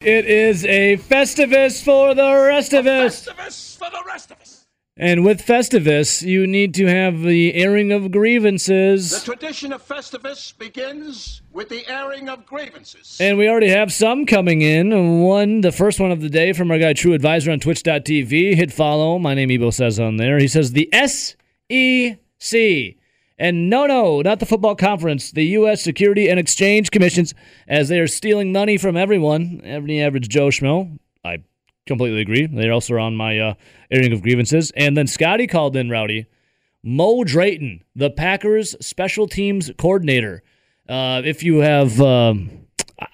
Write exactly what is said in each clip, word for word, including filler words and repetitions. It is a Festivus for the rest of us. Festivus for the rest of us. And with Festivus, you need to have the airing of grievances. The tradition of Festivus begins with the airing of grievances. And we already have some coming in. One, the first one of the day from our guy True Advisor on twitch dot t v. Hit follow. My name, Ebo, says on there. He says the S E C. And no, no, not the football conference, the U S Security and Exchange Commissions, as they are stealing money from everyone, every average Joe Schmo. I completely agree. They're also on my uh, airing of grievances. And then Scotty called in, Rowdy, Mo Drayton, the Packers special teams coordinator. Uh, if you have, um,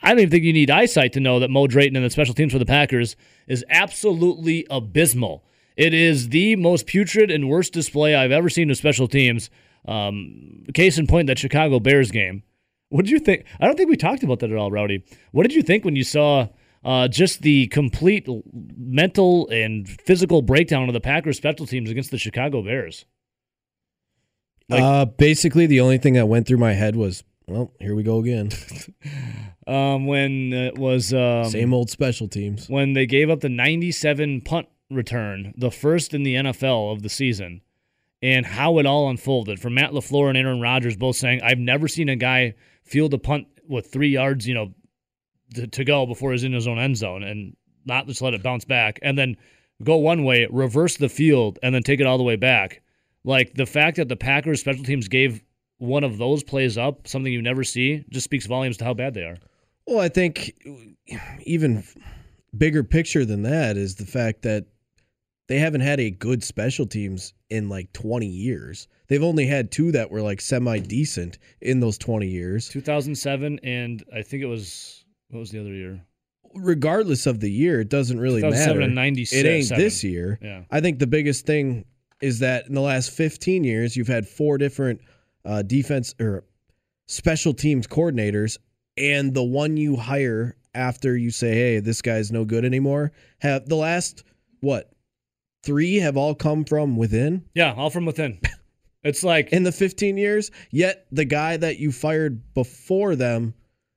I don't even think you need eyesight to know that Mo Drayton and the special teams for the Packers is absolutely abysmal. It is the most putrid and worst display I've ever seen of special teams. Um, case in point, that Chicago Bears game. What did you think? I don't think we talked about that at all, Rowdy. What did you think when you saw uh, just the complete mental and physical breakdown of the Packers special teams against the Chicago Bears? Like, uh, basically, the only thing that went through my head was, well, here we go again. um, when it was... Um, Same old special teams. When they gave up the ninety-seven punt return, the first in the N F L of the season, and how it all unfolded from Matt LaFleur and Aaron Rodgers both saying, I've never seen a guy field a punt with three yards, you know, to, to go before he's in his own end zone and not just let it bounce back and then go one way, reverse the field, and then take it all the way back. Like, the fact that the Packers special teams gave one of those plays up, something you never see, just speaks volumes to how bad they are. Well, I think even bigger picture than that is the fact that they haven't had a good special teams in like twenty years. They've only had two that were like semi-decent in those twenty years. two thousand seven and I think it was, what was the other year? Regardless of the year, it doesn't really matter. And ninety-six, it ain't seven. This year. Yeah. I think the biggest thing is that in the last fifteen years, you've had four different uh, defense or special teams coordinators, and the one you hire after you say, hey, this guy's no good anymore, have the last, what, three have all come from within? Yeah, all from within. It's like... in the fifteen years, yet the guy that you fired before them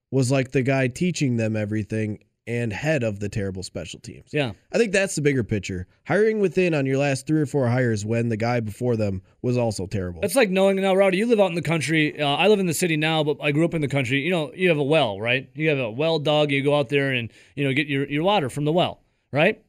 was like the guy teaching them everything and head of the terrible special teams. Yeah. I think that's the bigger picture. Hiring within on your last three or four hires when the guy before them was also terrible. It's like knowing... Now, Rowdy, you live out in the country. Uh, I live in the city now, but I grew up in the country. You know, you have a well, right? You have a well dog. You go out there and, you know, get your, your water from the well, right?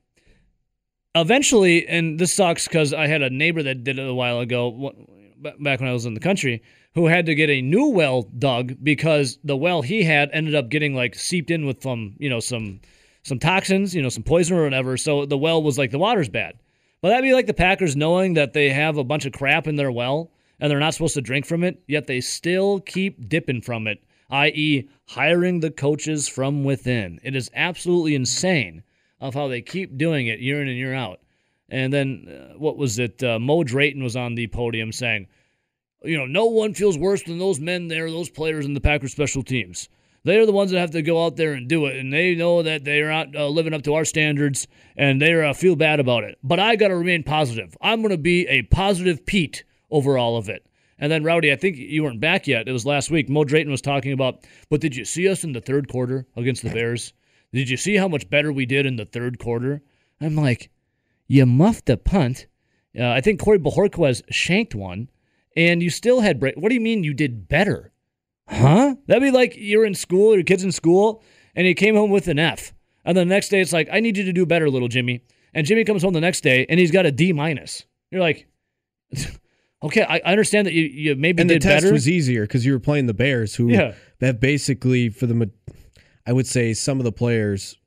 Eventually, and this sucks because I had a neighbor that did it a while ago, back when I was in the country, who had to get a new well dug because the well he had ended up getting like seeped in with some, you know, some some toxins, you know, some poison or whatever. So the well was like, the water's bad. But that'd be like the Packers knowing that they have a bunch of crap in their well and they're not supposed to drink from it, yet they still keep dipping from it, that is hiring the coaches from within. It is absolutely insane of how they keep doing it year in and year out. And then, uh, what was it? Uh, Mo Drayton was on the podium saying, you know, no one feels worse than those men there, those players in the Packers special teams. They are the ones that have to go out there and do it, and they know that they are not uh, living up to our standards, and they uh, feel bad about it. But I got to remain positive. I'm going to be a positive Pete over all of it. And then, Rowdy, I think you weren't back yet. It was last week. Mo Drayton was talking about, but did you see us in the third quarter against the Bears? Did you see how much better we did in the third quarter? I'm like, you muffed a punt. Uh, I think Corey Bajorquez shanked one, and you still had break. What do you mean you did better? Huh? That'd be like you're in school, your kid's in school, and he came home with an F. And the next day it's like, I need you to do better, little Jimmy. And Jimmy comes home the next day, and he's got a D minus. You're like, okay, I understand that you, you maybe and did better. And the test was easier because you were playing the Bears, who yeah. have basically, for the... I would say some of the players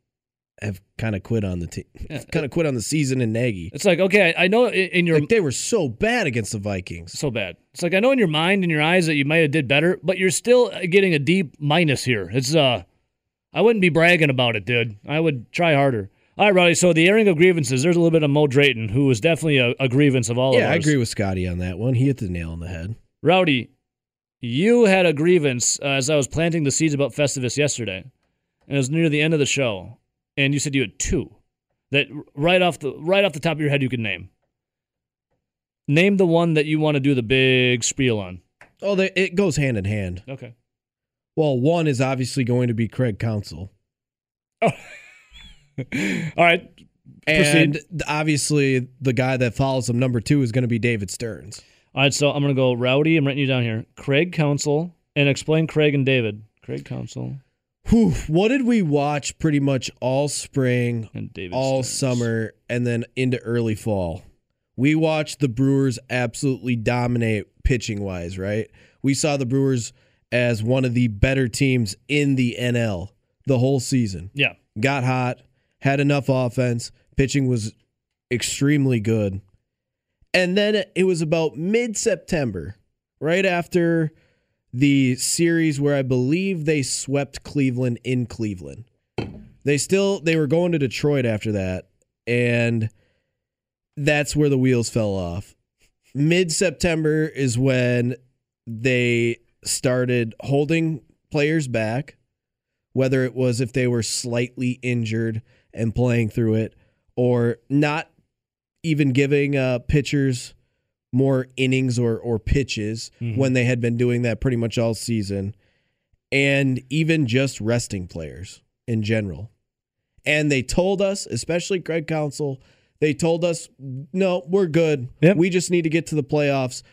have kind of quit on the team, yeah. kind of quit on the season and Nagy. It's like, okay, I know in your like they were so bad against the Vikings, so bad. It's like I know in your mind and your eyes that you might have did better, but you're still getting a D minus here. It's uh, I wouldn't be bragging about it, dude. I would try harder. All right, Roddy, so the airing of grievances, there's a little bit of Mo Drayton, who was definitely a, a grievance of all yeah, of us. Yeah, I agree with Scotty on that one. He hit the nail on the head. Rowdy, you had a grievance uh, as I was planting the seeds about Festivus yesterday, and it was near the end of the show, and you said you had two that right off the right off the top of your head you could name. Name the one that you want to do the big spiel on. Oh, they, it goes hand in hand. Okay. Well, one is obviously going to be Craig Counsell. Oh. All right. And proceed. Obviously, the guy that follows him, number two, is going to be David Stearns. All right, so I'm going to go Rowdy. I'm writing you down here. Craig Counsell, and explain Craig and David. Craig Counsell. Whew, what did we watch pretty much all spring, and David all Stearns. Summer, and then into early fall? We watched the Brewers absolutely dominate pitching-wise, right? We saw the Brewers as one of the better teams in the N L the whole season. Yeah. Got hot. Had enough offense. Pitching was extremely good. And then it was about mid-September, right after the series where I believe they swept Cleveland in Cleveland. They still, they were going to Detroit after that, and that's where the wheels fell off. Mid-September is when they started holding players back, whether it was if they were slightly injured and playing through it, or not even giving uh, pitchers more innings or, or pitches mm-hmm. when they had been doing that pretty much all season, and even just resting players in general. And they told us, especially Craig Counsell, they told us, no, we're good. Yep. We just need to get to the playoffs.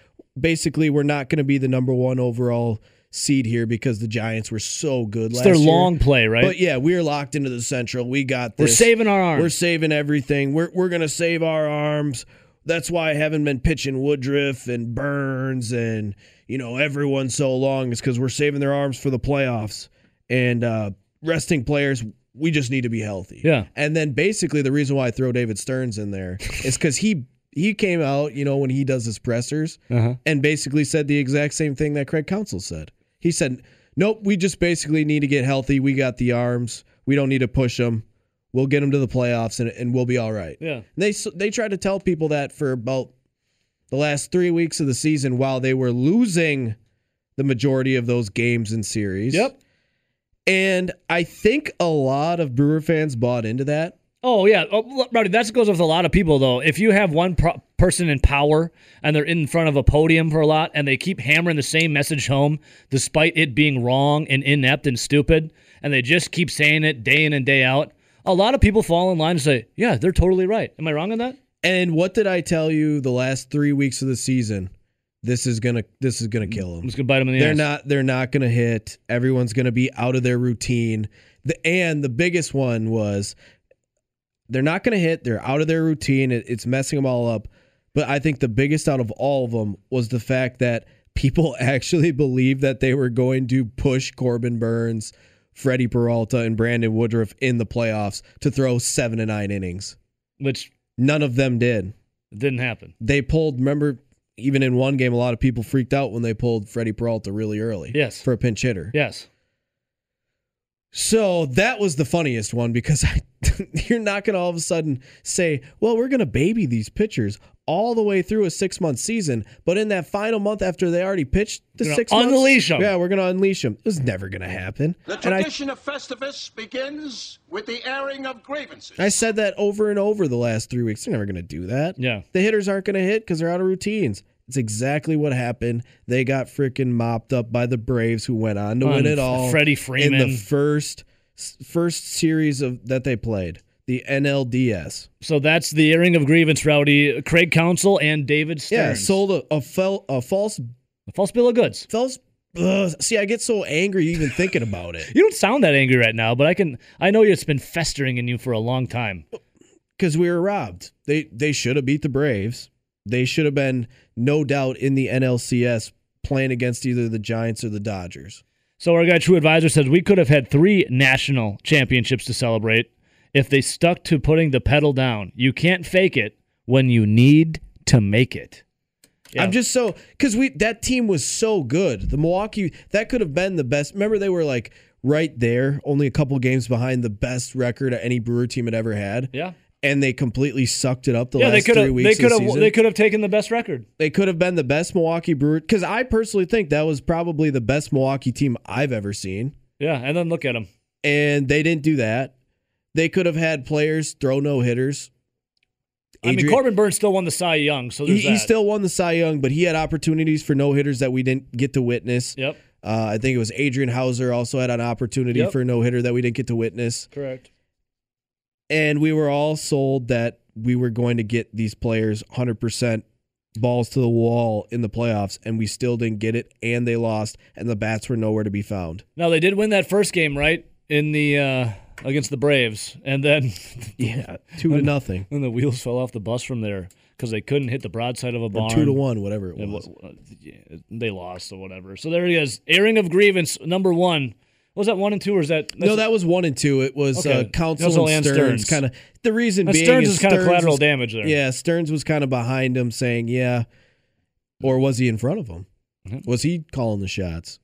Basically, we're not going to be the number one overall seed here because the Giants were so good last year. It's their long play, right? But yeah, we're locked into the Central. We got this. We're saving our arms. We're saving everything. We're we're gonna save our arms. That's why I haven't been pitching Woodruff and Burnes and you know everyone so long. It's because we're saving their arms for the playoffs. And uh, resting players, we just need to be healthy. Yeah. And then basically the reason why I throw David Stearns in there is because he he came out, you know, when he does his pressers uh-huh. and basically said the exact same thing that Craig Counsell said. He said, nope, we just basically need to get healthy. We got the arms. We don't need to push them. We'll get them to the playoffs, and, and we'll be all right. Yeah. And they they tried to tell people that for about the last three weeks of the season while they were losing the majority of those games and series. Yep. And I think a lot of Brewer fans bought into that. Oh, yeah. Oh, Rowdy, that goes with a lot of people, though. If you have one pro- person in power and they're in front of a podium for a lot and they keep hammering the same message home despite it being wrong and inept and stupid, and they just keep saying it day in and day out, a lot of people fall in line and say, yeah, they're totally right. Am I wrong on that? And what did I tell you the last three weeks of the season? This is gonna this is gonna kill them. It's gonna bite them in the they're ass. They're not they're not gonna hit. Everyone's gonna be out of their routine. The and the biggest one was they're not going to hit. They're out of their routine. It's messing them all up. But I think the biggest out of all of them was the fact that people actually believed that they were going to push Corbin Burnes, Freddie Peralta, and Brandon Woodruff in the playoffs to throw seven to nine innings. Which none of them did. It didn't happen. They pulled, remember, even in one game, a lot of people freaked out when they pulled Freddie Peralta really early. Yes. For a pinch hitter. Yes. So that was the funniest one because I, you're not going to all of a sudden say, well, we're going to baby these pitchers all the way through a six-month season, but in that final month after they already pitched the six months. Unleash them. Yeah, we're going to unleash them. It was never going to happen. The tradition I, of Festivus begins with the airing of grievances. I said that over and over the last three weeks. They're never going to do that. Yeah. The hitters aren't going to hit because they're out of routines. It's exactly what happened. They got freaking mopped up by the Braves, who went on to um, win it all. Freddie Freeman in the first first series of that they played, the N L D S. So that's the airing of grievance, Rowdy. Craig Counsell and David Stearns. Yeah, sold a a, fel, a false a false bill of goods. False. Ugh, see, I get so angry even thinking about it. You don't sound that angry right now, but I can. I know it's been festering in you for a long time. Because we were robbed. They they should have beat the Braves. They should have been, no doubt, in the N L C S playing against either the Giants or the Dodgers. So our guy True Advisor says we could have had three national championships to celebrate if they stuck to putting the pedal down. You can't fake it when you need to make it. Yeah. I'm just so, because we that team was so good. The Milwaukee, that could have been the best. Remember, they were like right there, only a couple games behind the best record any Brewer team had ever had. Yeah. And they completely sucked it up the yeah, last they three weeks they of the season. They could have taken the best record. They could have been the best Milwaukee Brewer. Because I personally think that was probably the best Milwaukee team I've ever seen. Yeah, and then look at them. And they didn't do that. They could have had players throw no-hitters. Adrian, I mean, Corbin Burnes still won the Cy Young, so there's he, that. He still won the Cy Young, but he had opportunities for no-hitters that we didn't get to witness. Yep. Uh, I think it was Adrian Hauser also had an opportunity yep. for a no-hitter that we didn't get to witness. Correct. And we were all sold that we were going to get these players one hundred percent balls to the wall in the playoffs, and we still didn't get it, and they lost, and the bats were nowhere to be found. Now, they did win that first game, right, in the uh, against the Braves, and then yeah, two to nothing. Then the wheels fell off the bus from there because they couldn't hit the broadside of a barn. Or two to one, whatever it was. It, uh, yeah, they lost or whatever. So there he is, airing of grievance number one. Was that one and two, or is that? No, that was one and two. It was okay. uh, Counsell and Stearns. Kind of the reason now, being Stearns is, is kind of collateral was, damage there. Yeah, Stearns was kind of behind him, saying, "Yeah," or was he in front of him? Mm-hmm. Was he calling the shots?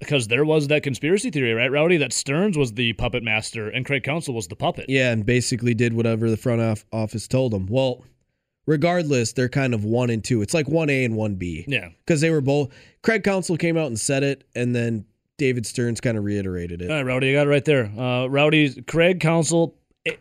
Because there was that conspiracy theory, right, Rowdy, that Stearns was the puppet master and Craig Counsell was the puppet. Yeah, and basically did whatever the front office told him. Well, regardless, they're kind of one and two. It's like one A and one B. Yeah, because they were both. Craig Counsell came out and said it, and then David Stearns kind of reiterated it. All right, Rowdy, you got it right there. Uh, Rowdy's Craig Counsell.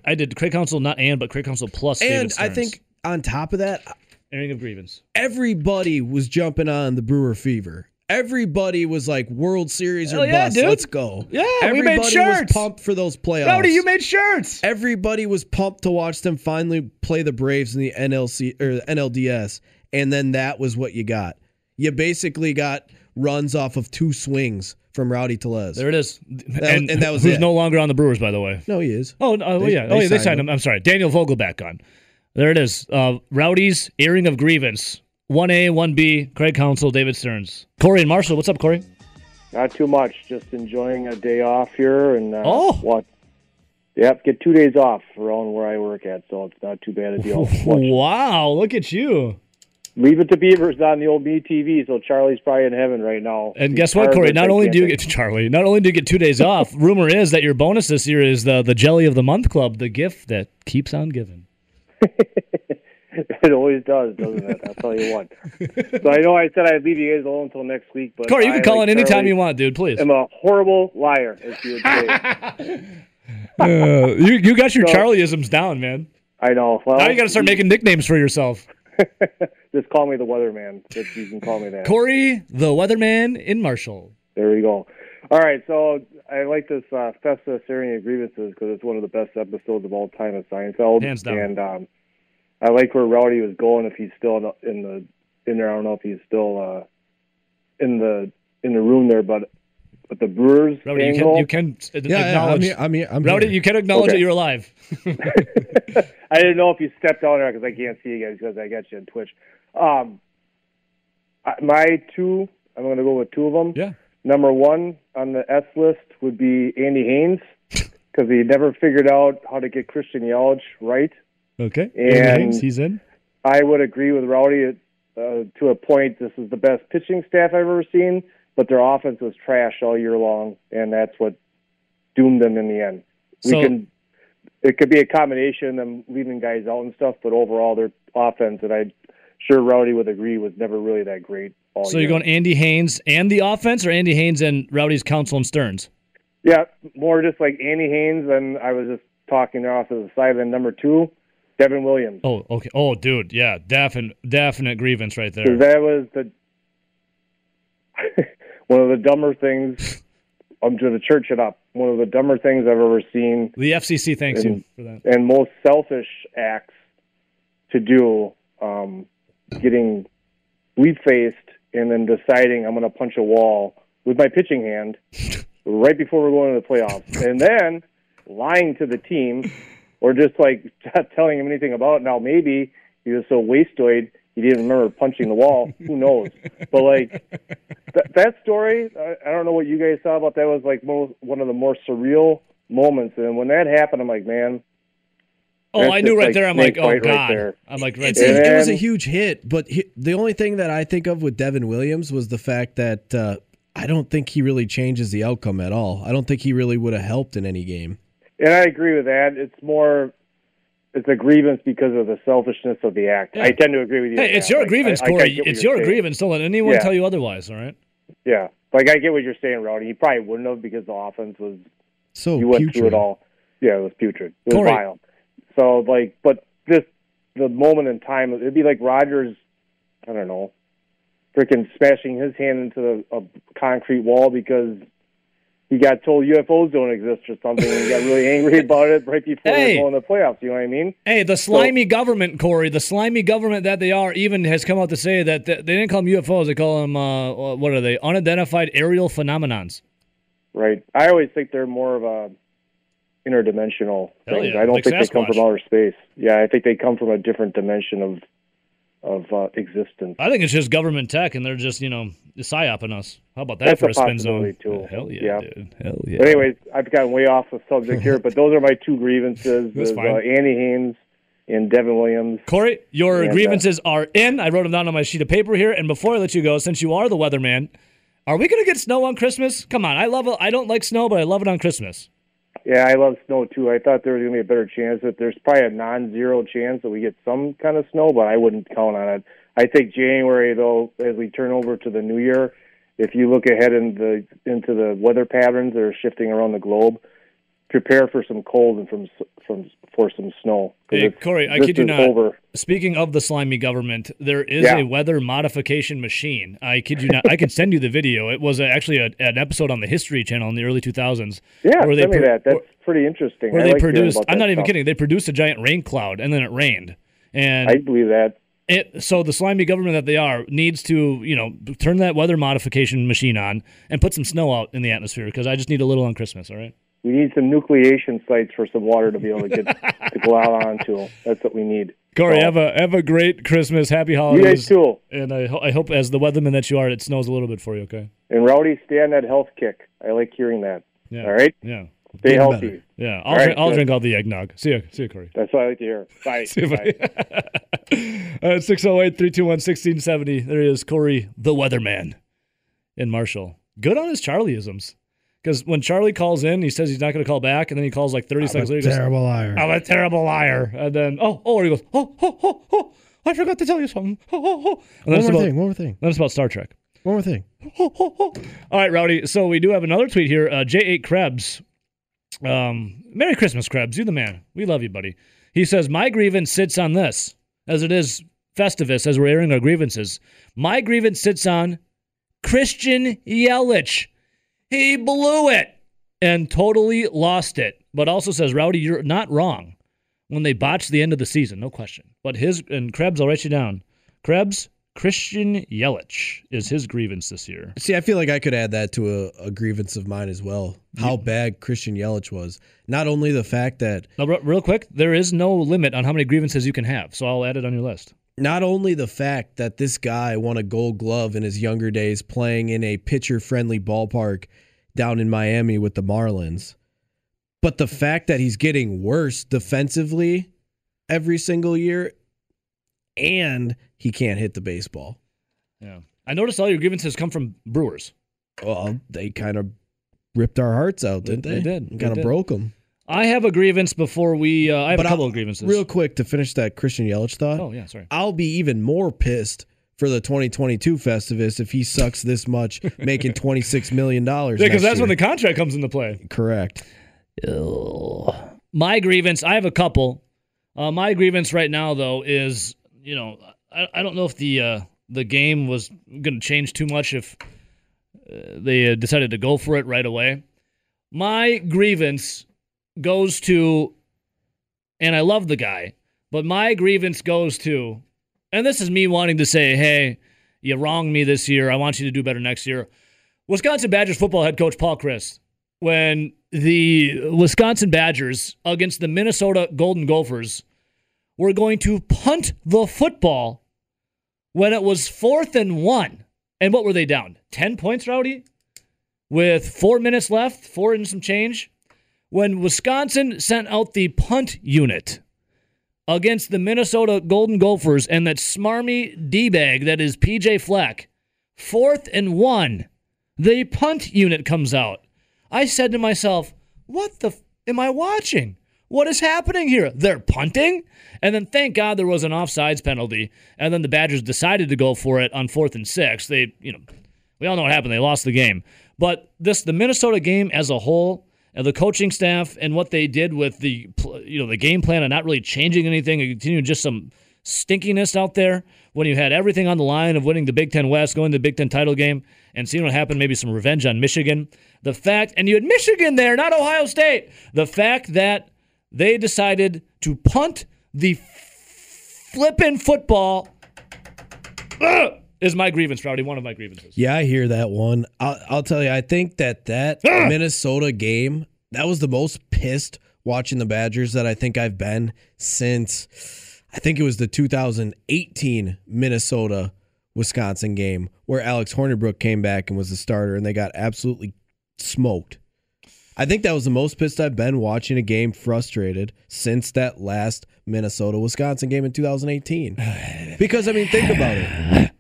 I did Craig Counsell, not and, but Craig Counsell plus and David Stearns. I think on top of that, airing of grievance. Everybody was jumping on the Brewer fever. Everybody was like World Series Hell or yeah, bust. Dude. Let's go. Yeah, everybody we made shirts. Was pumped for those playoffs. Rowdy, you made shirts. Everybody was pumped to watch them finally play the Braves in the N L C or N L D S, and then that was what you got. You basically got runs off of two swings from Rowdy Tellez. There it is. That, and, and that was who's it. No longer on the Brewers, by the way. No, he is. Oh, no, they, yeah. They oh, yeah, signed they signed him. him. I'm sorry. Daniel Vogel back on. There it is. Uh, Rowdy's airing of grievance. one A, one B, Craig Counsell, David Stearns. Corey and Marshall, what's up, Corey? Not too much. Just enjoying a day off here. and uh, oh. Watch. Yep, get two days off around where I work at, so it's not too bad a deal. Wow, look at you. Leave it to Beavers on the old B T V, so Charlie's probably in heaven right now. And guess what, Corey? Not only do you get Charlie, not only do you get two days off, rumor is that your bonus this year is the, the Jelly of the Month Club, the gift that keeps on giving. It always does, doesn't it? I'll tell you what. So I know I said I'd leave you guys alone until next week, but Corey, you can I, call like in any time you want, dude, please. I'm a horrible liar, as you would say. uh, you, you got your so, Charlieisms down, man. I know. Well, now you got to start making nicknames for yourself. Just call me the weatherman. Just, you can call me that. Corey, the weatherman in Marshall. There we go. All right, so I like this uh, Festivus airing of grievances because it's one of the best episodes of all time of Seinfeld. Hands down. And um, I like where Rowdy was going. If he's still in the in, the, in there, I don't know if he's still uh, in the in the room there, but but the Brewers. Rowdy, angle, you can, you can yeah, acknowledge. Yeah, I'm here, I'm here, I'm Rowdy, here. You can acknowledge okay. that you're alive. I didn't know if you stepped out there because I can't see you guys because I got you on Twitch. Um, my two, I'm going to go with two of them. Yeah. Number one on the S list would be Andy Haines because he never figured out how to get Christian Yelich right. Okay. And Andy Haines, he's in. I would agree with Rowdy uh, to a point. This is the best pitching staff I've ever seen, but their offense was trash all year long, and that's what doomed them in the end. We so, can. It could be a combination of them leaving guys out and stuff, but overall their offense, and I'm sure Rowdy would agree, was never really that great all year. So you're going Andy Haines and the offense, or Andy Haines and Rowdy's Counsell and Stearns? Yeah, more just like Andy Haines, and I was just talking there off to the side. Then number two, Devin Williams. Oh, okay. Oh, dude, yeah, definite, definite grievance right there. That was the one of the dumber things. I'm going to church it up. One of the dumber things I've ever seen. The F C C thanks and, you for that. And most selfish acts to do, um, getting bleed-faced and then deciding I'm going to punch a wall with my pitching hand right before we're going to the playoffs. And then lying to the team or just, like, not telling him anything about it. Now, maybe he was so wastoid he didn't remember punching the wall. Who knows? But, like, th- that story, I-, I don't know what you guys saw, but that was, like, most, one of the more surreal moments. And when that happened, I'm like, man. Oh, I knew right like there. I'm like, oh, God. Right I'm like, right there. It, it was a huge hit. But he, the only thing that I think of with Devin Williams was the fact that uh, I don't think he really changes the outcome at all. I don't think he really would have helped in any game. And I agree with that. It's more, it's a grievance because of the selfishness of the act. Yeah. I tend to agree with you. Hey, it's that. your like, grievance, I, Corey. I it's your saying. grievance. Don't let anyone yeah. tell you otherwise, all right? Yeah. Like, I get what you're saying, Rowdy. He probably wouldn't have because the offense was so you went putrid. through it all. Yeah, it was putrid. It was Corey. vile. So, like, but this, the moment in time, it'd be like Rodgers, I don't know, freaking smashing his hand into the, a concrete wall because he got told U F Os don't exist or something, and he got really angry about it right before hey. they go in the playoffs. You know what I mean? Hey, the slimy so, government, Corey, the slimy government that they are, even has come out to say that they didn't call them U F Os; they call them uh, what are they? Unidentified aerial phenomenons. Right. I always think they're more of a interdimensional things. Yeah. I don't like think Sasquatch. They come from outer space. Yeah, I think they come from a different dimension of. Of uh, existence. I think it's just government tech, and they're just, you know, psyoping us. How about that That's for a, a spin zone? Too. Hell yeah, yeah, dude. Hell yeah. But anyways, I've gotten way off the subject here, but those are my two grievances. That's fine. Uh, Andy Haines and Devin Williams. Corey, your and, grievances uh, are in. I wrote them down on my sheet of paper here. And before I let you go, since you are the weatherman, are we going to get snow on Christmas? Come on. I love. A, I don't like snow, but I love it on Christmas. Yeah, I love snow, too. I thought there was going to be a better chance. That There's probably a non-zero chance that we get some kind of snow, but I wouldn't count on it. I think January, though, as we turn over to the new year, if you look ahead in the, into the weather patterns that are shifting around the globe, prepare for some cold and from, from for some snow. Hey, Corey, I kid you not. Over. Speaking of the slimy government, there is yeah. a weather modification machine. I kid you not. I could send you the video. It was actually a, an episode on the History Channel in the early two thousands. Yeah, where they send me that. That's where, pretty interesting. Where I they like produced. I'm not even stuff. kidding. They produced a giant rain cloud, and then it rained. And I believe that. It, so the slimy government that they are needs to, you know, turn that weather modification machine on and put some snow out in the atmosphere, because I just need a little on Christmas. All right. We need some nucleation sites for some water to be able to get to go out onto. That's what we need. Corey, so, have a have a great Christmas, happy holidays, too. And I, ho- I hope, as the weatherman that you are, it snows a little bit for you. Okay. And Rowdy, stay on that health kick. I like hearing that. Yeah. All right. Yeah. Stay Even healthy. Better. Yeah. I'll all drink, right, I'll drink all the eggnog. See you. See you, Corey. That's what I like to hear. Bye. See you, buddy. Bye. Six zero eight three two one sixteen seventy. There he is, Corey, the weatherman, in Marshall. Good on his Charlieisms. Because when Charlie calls in, he says he's not going to call back, and then he calls like thirty I'm seconds later. I'm a terrible liar. I'm a terrible liar. And then, oh, oh, he goes, oh, oh, oh, oh, I forgot to tell you something. Oh, oh, oh. And one more about, thing, one more thing. That's about Star Trek. One more thing. Oh, oh, oh. All right, Rowdy, so we do have another tweet here. Uh, J eight Krebs. Um, Merry Christmas, Krebs. You're the man. We love you, buddy. He says, my grievance sits on this, as it is Festivus, as we're airing our grievances. My grievance sits on Christian Yelich. He blew it and totally lost it. But also says, Rowdy, you're not wrong when they botched the end of the season, no question. But his, and Krebs, I'll write you down. Krebs, Christian Yelich is his grievance this year. See, I feel like I could add that to a, a grievance of mine as well, how bad Christian Yelich was. Not only the fact that... Now, real quick, there is no limit on how many grievances you can have, so I'll add it on your list. Not only the fact that this guy won a gold glove in his younger days playing in a pitcher-friendly ballpark down in Miami with the Marlins, but the fact that he's getting worse defensively every single year and he can't hit the baseball. Yeah. I noticed all your grievances come from Brewers. Well, they kind of ripped our hearts out, didn't they? They did. Kind of broke them. I have a grievance before we... Uh, I have but a couple I'll, of grievances. Real quick, to finish that Christian Yelich thought. Oh, yeah, sorry. I'll be even more pissed for the twenty twenty-two Festivus if he sucks this much, making twenty-six million dollars Yeah, because that's year. when the contract comes into play. Correct. Ew. My grievance, I have a couple. Uh, my grievance right now, though, is, you know, I, I don't know if the, uh, the game was going to change too much if uh, they decided to go for it right away. My grievance... goes to, and I love the guy, but my grievance goes to, and this is me wanting to say, hey, you wronged me this year. I want you to do better next year. Wisconsin Badgers football head coach Paul Chryst, when the Wisconsin Badgers against the Minnesota Golden Gophers were going to punt the football when it was fourth and one. And what were they down? ten points, Rowdy? With four minutes left, four and some change. When Wisconsin sent out the punt unit against the Minnesota Golden Gophers and that smarmy D-bag that is P J Fleck, fourth and one, The punt unit comes out. I said to myself, what the f- am I watching? What is happening here? They're punting? And then thank God there was an offsides penalty. And then the Badgers decided to go for it on fourth and six. They, you know, we all know what happened. They lost the game. But this, the Minnesota game as a whole, and the coaching staff and what they did with the, you know, the game plan and not really changing anything, and continuing just some stinkiness out there when you had everything on the line of winning the Big Ten West, going to the Big Ten title game, and seeing what happened, maybe some revenge on Michigan. The fact, and you had Michigan there, not Ohio State. The fact that they decided to punt the flippin' football uh, is my grievance, Rowdy, one of my grievances. Yeah, I hear that one. I'll, I'll tell you, I think that that uh, Minnesota game, that was the most pissed watching the Badgers that I think I've been since, I think it was the two thousand eighteen Minnesota-Wisconsin game where Alex Hornibrook came back and was the starter, and they got absolutely smoked. I think that was the most pissed I've been watching a game frustrated since that last Minnesota-Wisconsin game in two thousand eighteen. Because, I mean, think about it.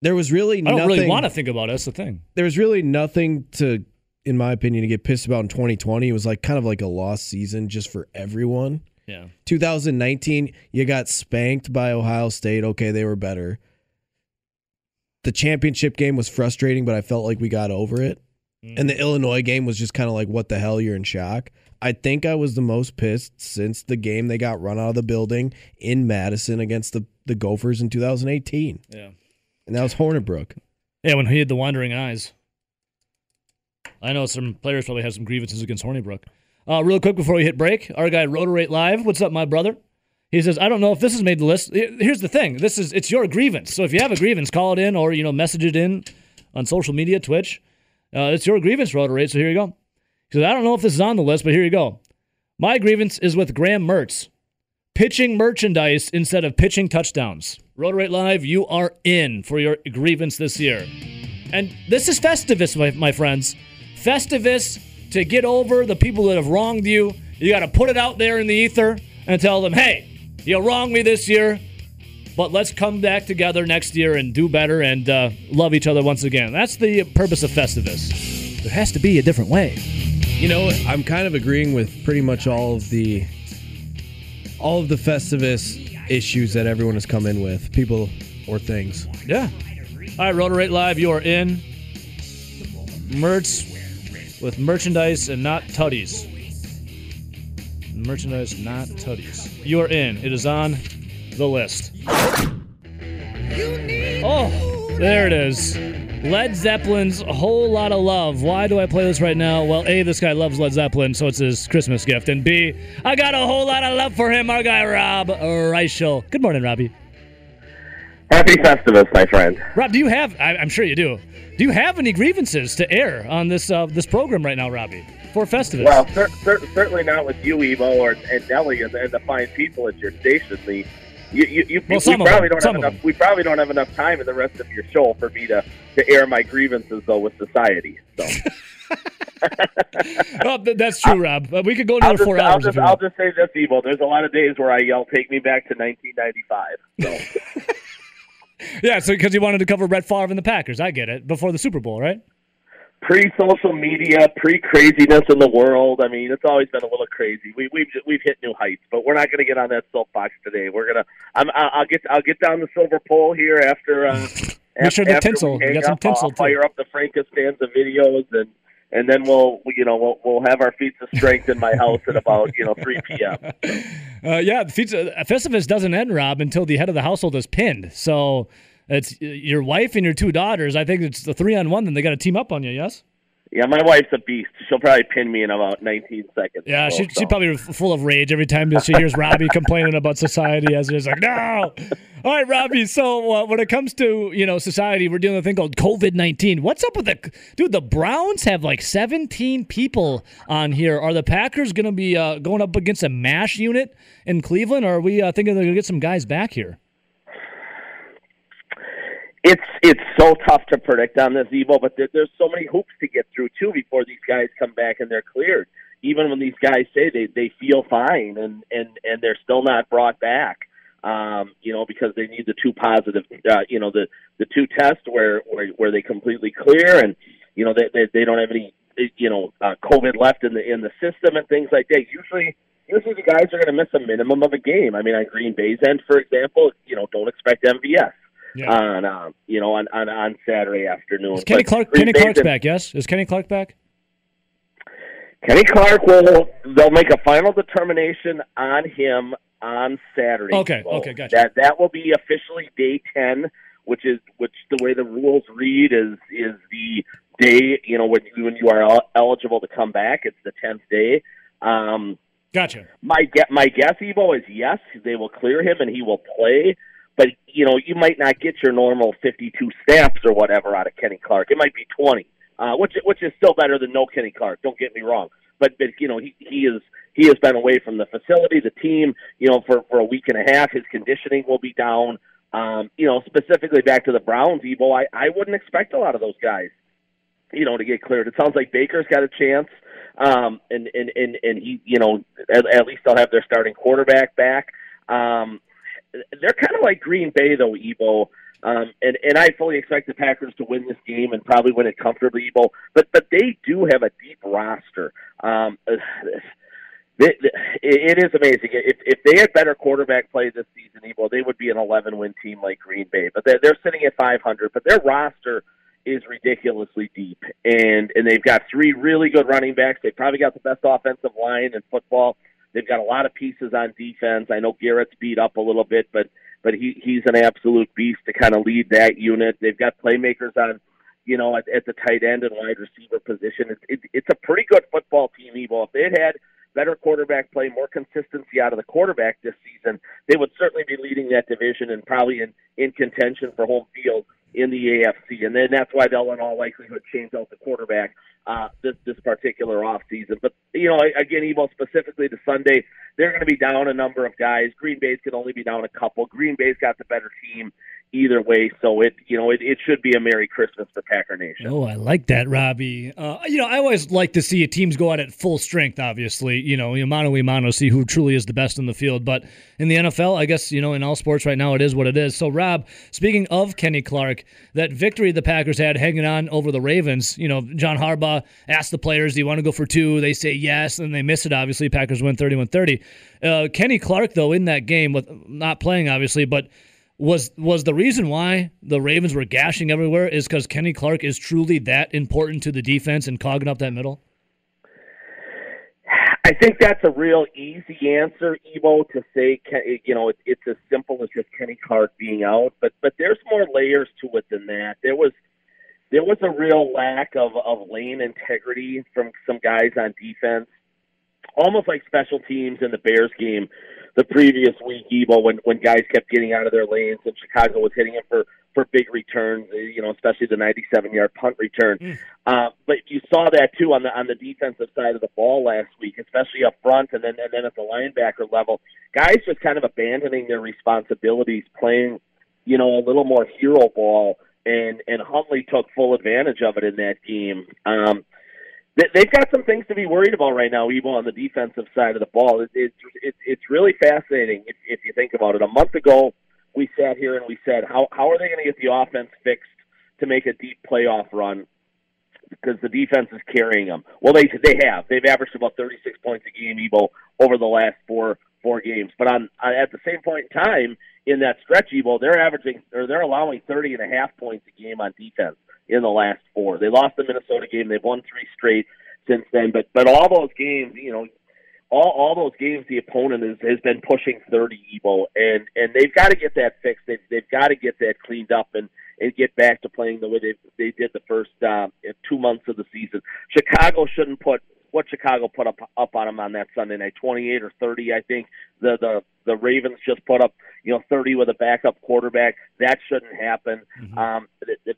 There was really nothing. I don't nothing, really want to think about it. That's the thing. There was really nothing to, in my opinion, to get pissed about in twenty twenty. It was like kind of like a lost season just for everyone. Yeah. two thousand nineteen, you got spanked by Ohio State. Okay, they were better. The championship game was frustrating, but I felt like we got over it. And the Illinois game was just kind of like, what the hell, you're in shock. I think I was the most pissed since the game they got run out of the building in Madison against the, the Gophers in two thousand eighteen. Yeah. And that was Hornibrook. Yeah, when he had the wandering eyes. I know some players probably have some grievances against Hornibrook. Uh, real quick before we hit break, our guy Rotorate Live, what's up, my brother? He says, I don't know if this has made the list. Here's the thing. This is it's your grievance. So if you have a grievance, call it in or, you know, message it in on social media, Twitch. Uh, it's your grievance, Rotorate, so here you go. He says, I don't know if this is on the list, but here you go. My grievance is with Graham Mertz. Pitching merchandise instead of pitching touchdowns. Rotorate Live, you are in for your grievance this year. And this is Festivus, my, my friends. Festivus, to get over the people that have wronged you, you got to put it out there in the ether and tell them, hey, you wronged me this year, but let's come back together next year and do better and uh, love each other once again. That's the purpose of Festivus. There has to be a different way. You know, I'm kind of agreeing with pretty much all of the all of the Festivus issues that everyone has come in with, people or things. Yeah. All right, Rotorate Live, you are in. Merch with merchandise and not tutties. Merchandise, not tutties. You are in. It is on the list. Oh, there it is. Led Zeppelin's Whole Lot of Love. Why do I play this right now? Well, A, this guy loves Led Zeppelin, so it's his Christmas gift. And B, I got a whole lot of love for him, our guy Rob Reichel. Good morning, Robbie. Happy Festivus, my friend. Rob, do you have, I, I'm sure you do, do you have any grievances to air on this uh, this program right now, Robbie, for Festivus? Well, cer- cer- certainly not with you, Evo, or, and Nelly, and, and the fine people at your station, the You, you, you, well, we, probably don't have enough, we probably don't have enough time in the rest of your show for me to, to air my grievances, though, with society. So. Well, that's true, Rob. Uh, we could go another just, four I'll hours. Just, I'll just say this, Evo. There's a lot of days where I yell, take me back to nineteen ninety-five. So. Yeah, so because you wanted to cover Brett Favre and the Packers. I get it. Before the Super Bowl, right? Pre-social media, pre-craziness in the world. I mean, it's always been a little crazy. We, we've we've hit new heights, but we're not going to get on that soapbox today. We're gonna. I'm. I'll get. I'll get down the silver pole here after. Uh, Make sure the tinsel. We got some tinsel. I'll fire up the Frankenstanza videos, and and then we'll you know we'll we'll have our feats of strength in my house at about you know three p.m. So. Uh, yeah, the feats of, Festivus doesn't end, Rob, until the head of the household is pinned. So. It's your wife and your two daughters. I think it's the three on one, then they got to team up on you, yes? Yeah, my wife's a beast. She'll probably pin me in about nineteen seconds. Yeah, so, she, so. she's probably full of rage every time that she hears Robbie complaining about society. As it's like, no! All right, Robbie, so uh, when it comes to, you know, society, we're dealing with a thing called covid nineteen. What's up with the – dude, the Browns have like seventeen people on here. Are the Packers going to be uh, going up against a MASH unit in Cleveland, or are we uh, thinking they're going to get some guys back here? It's it's so tough to predict on this, Evo, but there, there's so many hoops to get through, too, before these guys come back and they're cleared. Even when these guys say they, they feel fine and, and, and they're still not brought back, um, you know, because they need the two positive, uh, you know, the, the two tests where, where, where they completely clear. And, you know, they they, they don't have any, you know, uh, COVID left in the in the system and things like that. Usually, usually the guys are going to miss a minimum of a game. I mean, on Green Bay's end, for example, you know, don't expect M V S yeah. on uh, you know on, on, on Saturday afternoon. Is Kenny Clark, Kenny Clark's back, yes? Is Kenny Clark back? Kenny Clark will they'll make a final determination on him on Saturday. Okay, so okay, gotcha. That that will be officially day ten, which is which the way the rules read is is the day, you know, when you, when you are eligible to come back. It's the tenth day. Um, gotcha. My my guess, Evo, is yes, they will clear him and he will play. But you know, you might not get your normal fifty-two snaps or whatever out of Kenny Clark. It might be twenty. Uh, which which is still better than no Kenny Clark. Don't get me wrong, but but you know he he is he has been away from the facility, the team, you know, for, for a week and a half. His conditioning will be down. Um, you know, specifically back to the Browns, Evo, I, I wouldn't expect a lot of those guys, you know, to get cleared. It sounds like Baker's got a chance, um, and, and and and he, you know, at, at least they'll have their starting quarterback back. Um, they're kind of like Green Bay though, Evo. Um, and, and I fully expect the Packers to win this game and probably win it comfortably, Evo. But but they do have a deep roster. Um, it, it is amazing. If if they had better quarterback play this season, Evo, they would be an eleven-win team like Green Bay. But they're, they're sitting at five hundred. But their roster is ridiculously deep. And, and they've got three really good running backs. They've probably got the best offensive line in football. They've got a lot of pieces on defense. I know Garrett's beat up a little bit, but but he he's an absolute beast to kind of lead that unit. They've got playmakers on, you know, at, at the tight end and wide receiver position. It's it, it's a pretty good football team, Evo. If they had had better quarterback play, more consistency out of the quarterback this season, they would certainly be leading that division and probably in, in contention for home field in the A F C. And then that's why they'll in all likelihood change out the quarterback uh, this, this particular offseason. But, you know, again, Evo, specifically to Sunday, they're going to be down a number of guys. Green Bay's can only be down a couple. Green Bay's got the better team either way, so it you know it, it should be a Merry Christmas to Packer Nation. Oh, I like that, Robbie. Uh, you know, I always like to see teams go out at full strength, obviously. You know, mano a mano, see who truly is the best in the field. But in the N F L, I guess, you know, in all sports right now, it is what it is. So, Rob, speaking of Kenny Clark, that victory the Packers had hanging on over the Ravens, you know, John Harbaugh asked the players, do you want to go for two? They say yes, and they miss it, obviously. Packers win thirty-one thirty. Uh, Kenny Clark, though, in that game, with not playing, obviously, but was was the reason why the Ravens were gashing everywhere is because Kenny Clark is truly that important to the defense and clogging up that middle? I think that's a real easy answer, Evo, to say, you know, it's as simple as just Kenny Clark being out, but but there's more layers to it than that. There was there was a real lack of, of lane integrity from some guys on defense, almost like special teams in the Bears game the previous week, Evo, when, when guys kept getting out of their lanes and Chicago was hitting them for, for big returns, you know, especially the ninety-seven-yard punt return. Mm. Uh, but you saw that, too, on the on the defensive side of the ball last week, especially up front and then, and then at the linebacker level. Guys just kind of abandoning their responsibilities, playing, you know, a little more hero ball, and, and Huntley took full advantage of it in that game. Um They've got some things to be worried about right now, Evo, on the defensive side of the ball. It's it's, it's really fascinating if, if you think about it. A month ago, we sat here and we said, how how are they going to get the offense fixed to make a deep playoff run? Because the defense is carrying them. Well, they they have. They've averaged about thirty-six points a game, Evo, over the last four four games. But on at the same point in time in that stretch, Evo, they're averaging or they're allowing thirty and a half points a game on defense in the last four. They lost the Minnesota game. They've won three straight since then. But but all those games, you know, all, all those games the opponent is, has been pushing thirty, Evo, and, and they've got to get that fixed. They've, they've got to get that cleaned up and, and get back to playing the way they they did the first uh, two months of the season. Chicago shouldn't put what Chicago put up up on them on that Sunday night, twenty-eight or thirty, I think. The the the Ravens just put up, you know, thirty with a backup quarterback. That shouldn't happen. Mm-hmm. Um, it, it,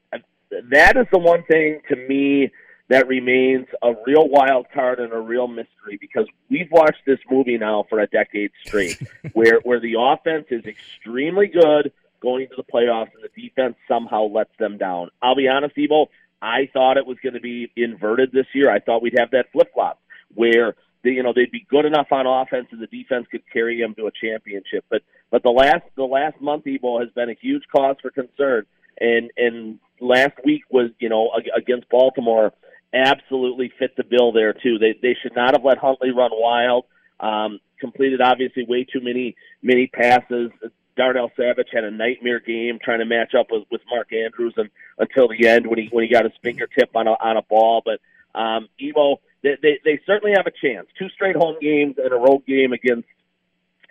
That is the one thing to me that remains a real wild card and a real mystery, because we've watched this movie now for a decade straight where where the offense is extremely good going into the playoffs and the defense somehow lets them down. I'll be honest, Evo, I thought it was going to be inverted this year. I thought we'd have that flip-flop where they, you know, they'd be good enough on offense and the defense could carry them to a championship. But but the last the last month, Evo, has been a huge cause for concern. and and last week was, you know, against Baltimore, absolutely fit the bill there too. They they should not have let Huntley run wild. Um, completed obviously way too many many passes. Darnell Savage had a nightmare game trying to match up with, with Mark Andrews and until the end when he when he got his fingertip on a on a ball. But um, Evo, they, they they certainly have a chance. Two straight home games and a road game against,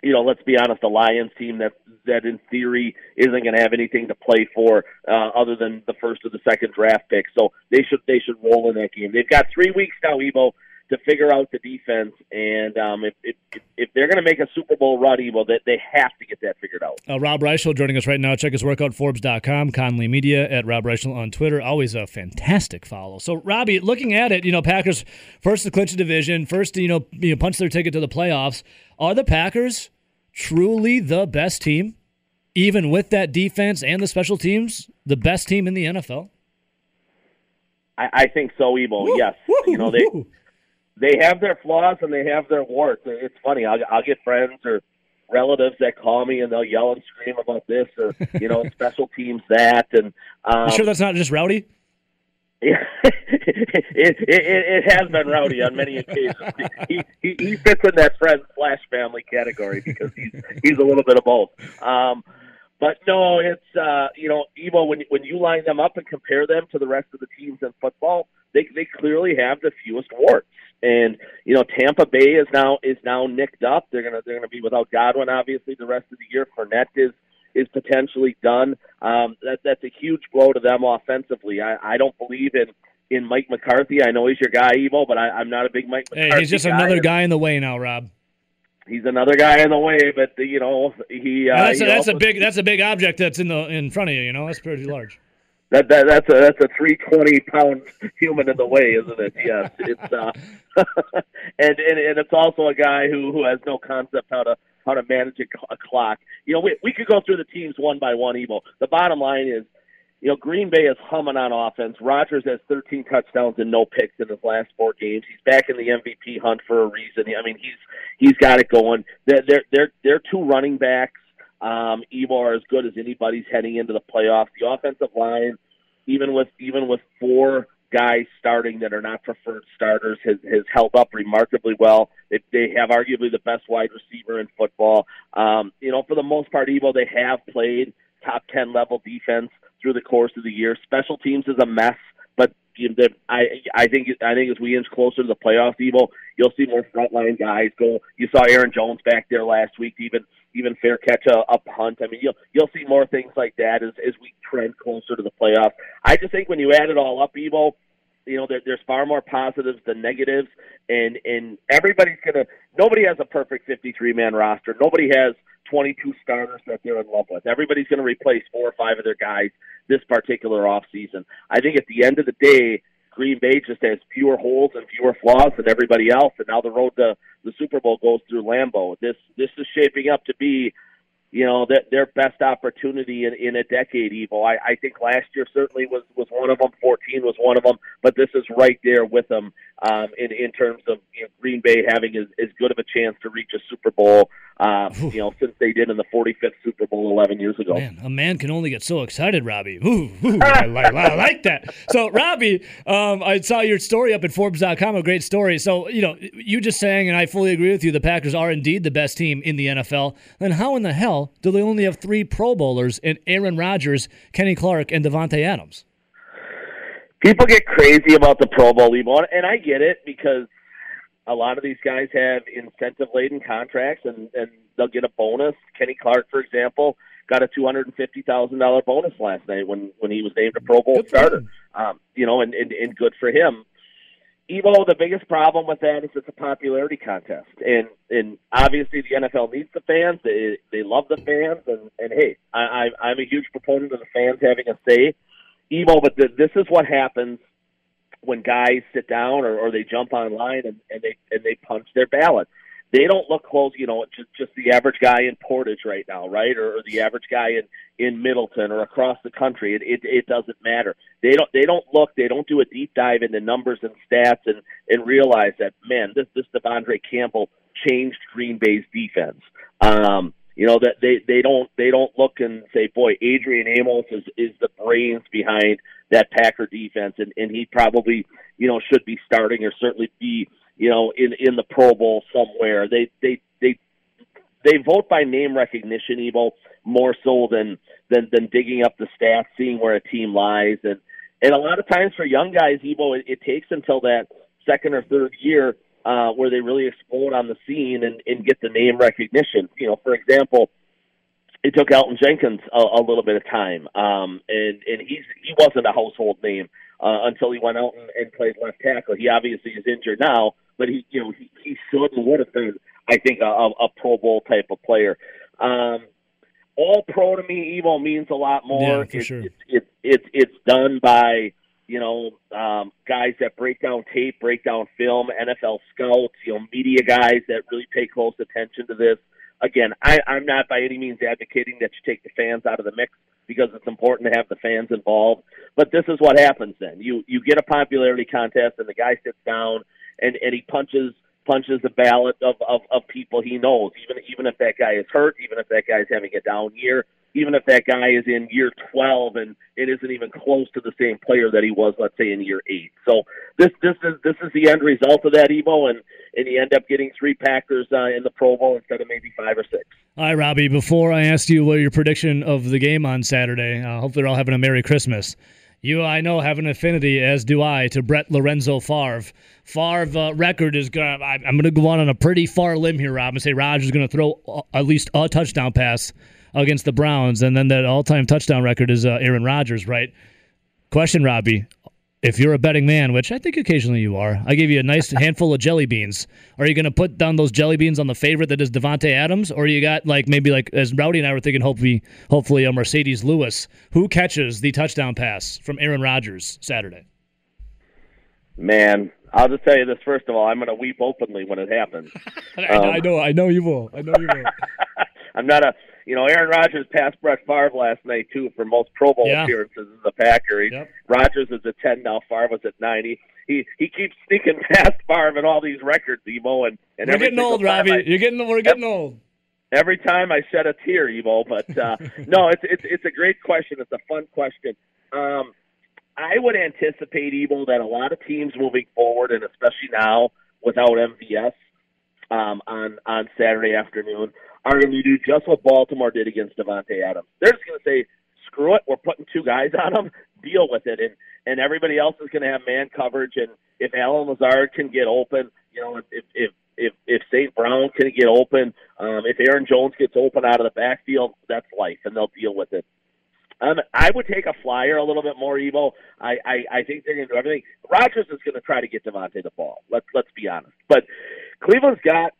you know, let's be honest, the Lions team that that in theory isn't going to have anything to play for uh, other than the first or the second draft pick. So they should they should roll in that game. They've got three weeks now, Evo, to figure out the defense, and um, if, if if they're going to make a Super Bowl run, Evo, that they have to get that figured out. Uh, Rob Reichel joining us right now. Check his work out, Forbes dot com, Conley Media, at Rob Reichel on Twitter. Always a fantastic follow. So, Robbie, looking at it, you know, Packers first to clinch the division, first to you know, you know punch their ticket to the playoffs. Are the Packers truly the best team, even with that defense and the special teams, the best team in the N F L? I, I think so, Evo. Woo, yes, woo, you know they. Woo. They have their flaws and they have their warts. It's funny. I'll, I'll get friends or relatives that call me and they'll yell and scream about this or, you know, special teams that. And um, you sure that's not just Rowdy? Yeah, it, it, it, it has been Rowdy on many occasions. he, he, he fits in that friend slash family category because he's he's a little bit of both. Um, but no, it's uh, you know, Evo, when when you line them up and compare them to the rest of the teams in football, they they clearly have the fewest warts. And you know, Tampa Bay is now is now nicked up. They're gonna they're gonna be without Godwin obviously the rest of the year. Fournette is is potentially done. Um, that that's a huge blow to them offensively. I, I don't believe in, in Mike McCarthy. I know he's your guy, Evo, but I, I'm not a big Mike McCarthy guy. Hey, he's just guy. another guy in the way now, Rob. He's another guy in the way, but you know he. Uh, no, that's a, he that's also, a big that's a big object that's in the in front of you. You know, that's pretty large. That, that that's a that's a three hundred twenty pound human in the way, isn't it? Yes, it's uh, and, and and it's also a guy who, who has no concept how to how to manage a, a clock. You know, we we could go through the teams one by one, Evo. The bottom line is, you know, Green Bay is humming on offense. Rodgers has thirteen touchdowns and no picks in his last four games. He's back in the M V P hunt for a reason. I mean, he's he's got it going. They're they're they're, they're two running backs. Um, Evo are as good as anybody's heading into the playoffs. The offensive line, even with even with four guys starting that are not preferred starters, has, has held up remarkably well. They, they have arguably the best wide receiver in football. Um, you know, for the most part, Evo, they have played top ten level defense through the course of the year. Special teams is a mess, but you know, I I think I think as we inch closer to the playoffs, Evo, you'll see more frontline guys go. You saw Aaron Jones back there last week, even. Even fair catch, a, a punt. I mean, you'll you'll see more things like that as, as we trend closer to the playoffs. I just think when you add it all up, Evo, you know, there, there's far more positives than negatives, and and everybody's gonna. Nobody has a perfect fifty-three man roster. Nobody has twenty-two starters that they're in love with. Everybody's gonna replace four or five of their guys this particular off season. I think at the end of the day, Green Bay just has fewer holes and fewer flaws than everybody else, and now the road to the Super Bowl goes through Lambeau. This this is shaping up to be, you know, their, their best opportunity in, in a decade, Evo. I, I think last year certainly was, was one of them. fourteen was one of them, but this is right there with them um, in, in terms of, you know, Green Bay having as, as good of a chance to reach a Super Bowl, uh, you know, since they did in the forty-fifth Super Bowl eleven years ago. Man, a man can only get so excited, Robbie. Ooh, ooh, I, like, I like that. So, Robbie, um, I saw your story up at Forbes dot com, a great story. So, you know, you just saying, and I fully agree with you, the Packers are indeed the best team in the N F L. Then how in the hell do they only have three Pro Bowlers in Aaron Rodgers, Kenny Clark, and Devontae Adams? People get crazy about the Pro Bowl, Evo, and I get it because a lot of these guys have incentive-laden contracts, and, and they'll get a bonus. Kenny Clark, for example, got a two hundred fifty thousand dollars bonus last night when, when he was named a Pro Bowl starter. Um, you know, and, and, and good for him. Evo, the biggest problem with that is it's a popularity contest. And and obviously the N F L needs the fans. They they love the fans. And, and hey, I, I, I'm a huge proponent of the fans having a say. Evo, but the, this is what happens when guys sit down or, or they jump online and, and they and they punch their ballot. They don't look close, you know, just, just the average guy in Portage right now, right, or, or the average guy in, in Middleton or across the country. It, it it doesn't matter. They don't they don't look. They don't do a deep dive into numbers and stats and, and realize that, man, this this Devondre Campbell changed Green Bay's defense. Um, you know, that they, they don't they don't look and say, boy, Adrian Amos is, is the brains behind that Packer defense, and, and he probably, you know, should be starting or certainly be, you know, in, in the Pro Bowl somewhere. They they they they vote by name recognition, Evo, more so than than than digging up the stats, seeing where a team lies, and and a lot of times for young guys, Evo, it, it takes until that second or third year Uh, where they really explode on the scene and, and get the name recognition. You know, for example, it took Elton Jenkins a, a little bit of time, um, and, and he's, he wasn't a household name uh, until he went out and, and played left tackle. He obviously is injured now, but he, you know, he, he should and would have been, I think, a, a Pro Bowl type of player. Um, all pro to me, Evo, means a lot more. Yeah, for it's, sure. it's, it's, it's, it's done by, you know, um, guys that break down tape, break down film, N F L scouts, you know, media guys that really pay close attention to this. Again, I, I'm not by any means advocating that you take the fans out of the mix, because it's important to have the fans involved. But this is what happens then. You you get a popularity contest, and the guy sits down, and, and he punches punches the ballot of, of, of people he knows, even, even if that guy is hurt, even if that guy is having a down year, even if that guy is in year twelve and it isn't even close to the same player that he was, let's say, in year eight. So this this is this is the end result of that, Evo, and, and you end up getting three Packers uh, in the Pro Bowl instead of maybe five or six. All right, Robbie, before I asked you what your prediction of the game on Saturday, uh, hopefully they're all having a Merry Christmas. You, I know, have an affinity, as do I, to Brett Lorenzo Favre. Favre uh, record is going to, I'm going to go on, on a pretty far limb here, Rob, and say Rodgers is going to throw at least a touchdown pass against the Browns, and then that all-time touchdown record is uh, Aaron Rodgers, right? Question, Robbie, if you're a betting man, which I think occasionally you are, I gave you a nice handful of jelly beans. Are you going to put down those jelly beans on the favorite that is Devontae Adams, or you got, like, maybe, like, as Rowdy and I were thinking, hopefully, hopefully a Mercedes Lewis, who catches the touchdown pass from Aaron Rodgers Saturday? Man, I'll just tell you this, first of all, I'm going to weep openly when it happens. I, um, I know, I know you will. I know you will. I'm not a... You know, Aaron Rodgers passed Brett Favre last night, too, for most Pro Bowl yeah. appearances as a Packer. He, yep. Rodgers is at ten now. Favre was at ninety. He he keeps sneaking past Favre in all these records, Evo. And, and we're getting old, Robbie. I, You're getting we're getting every, old. Every time I shed a tear, Evo. But uh, no, it's it's it's a great question. It's a fun question. Um, I would anticipate, Evo, that a lot of teams moving forward, and especially now without M V S um, on on Saturday afternoon, are going to do just what Baltimore did against Devontae Adams. They're just going to say, screw it, we're putting two guys on them, deal with it. And, and everybody else is going to have man coverage. And if Alan Lazard can get open, you know, if if if, if Saint Brown can get open, um, if Aaron Jones gets open out of the backfield, that's life, and they'll deal with it. Um, I would take a flyer a little bit more, Evo. I, I, I think they're going to do everything. Rodgers is going to try to get Devontae the ball. Let's, let's be honest. But Cleveland's got...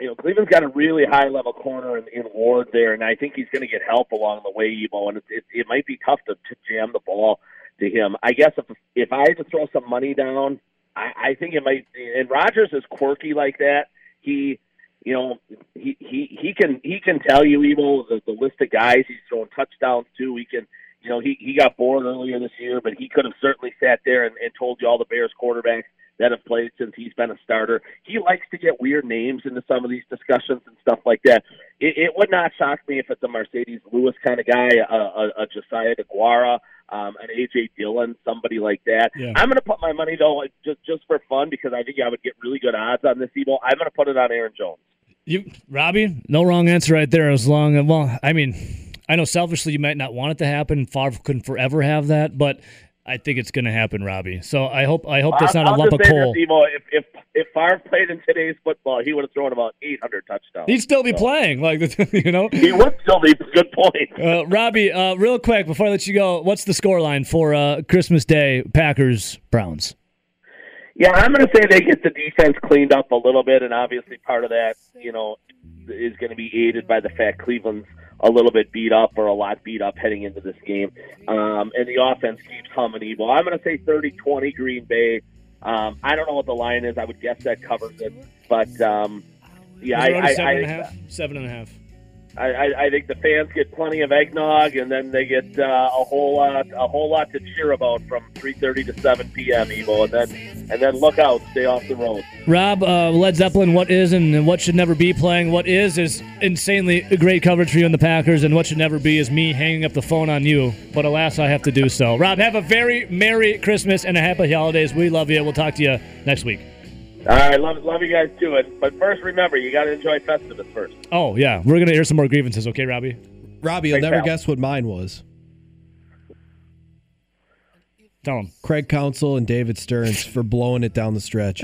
You know, Cleveland's got a really high-level corner in, in Ward there, and I think he's going to get help along the way, Evo, and it, it, it might be tough to, to jam the ball to him. I guess if if I had to throw some money down, I, I think it might – and Rodgers is quirky like that. He, you know, he he, he can he can tell you, Evo, the, the list of guys he's throwing touchdowns to. He can – you know, he, he got bored earlier this year, but he could have certainly sat there and, and told you all the Bears quarterbacks that have played since he's been a starter. He likes to get weird names into some of these discussions and stuff like that. It, it would not shock me if it's a Mercedes Lewis kind of guy, a, a, a Josiah DeGuara, um, an A J Dillon, somebody like that. Yeah. I'm going to put my money, though, just just for fun, because I think I would get really good odds on this evil. I'm going to put it on Aaron Jones. You, Robbie, no wrong answer right there. As long as, well, I mean, I know selfishly you might not want it to happen. Favre couldn't forever have that, but I think it's going to happen, Robbie. So I hope I hope that's not I'll a lump of coal. This, Evo, if, if if Favre played in today's football, he would have thrown about eight hundred touchdowns. He'd still be so. playing, like you know. He would still be. Good point, uh, Robbie. Uh, real quick before I let you go, what's the scoreline for uh, Christmas Day? Packers Browns. Yeah, I'm going to say they get the defense cleaned up a little bit, and obviously part of that, you know, is going to be aided by the fact Cleveland's a little bit beat up or a lot beat up heading into this game. Um, and the offense keeps humming, evil. I'm going to say thirty twenty Green Bay. Um, I don't know what the line is. I would guess that covers it. But, um, yeah, I, I, seven, I, and I, half, I... Seven and a half. I, I, I think the fans get plenty of eggnog, and then they get uh, a whole lot, a whole lot to cheer about from three thirty to seven p.m. Evo, and then and then look out, stay off the road. Rob, uh, Led Zeppelin, what is and what should never be playing. What is is insanely great coverage for you and the Packers, and what should never be is me hanging up the phone on you. But alas, I have to do so. Rob, have a very Merry Christmas and a Happy Holidays. We love you. We'll talk to you next week. All right, love, love you guys too. But first, remember, you got to enjoy Festivus first. Oh, yeah. We're going to hear some more grievances, okay, Robbie? Robbie, you'll Craig never Counsell. Guess what mine was. Tell him. Craig Counsell and David Stearns for blowing it down the stretch.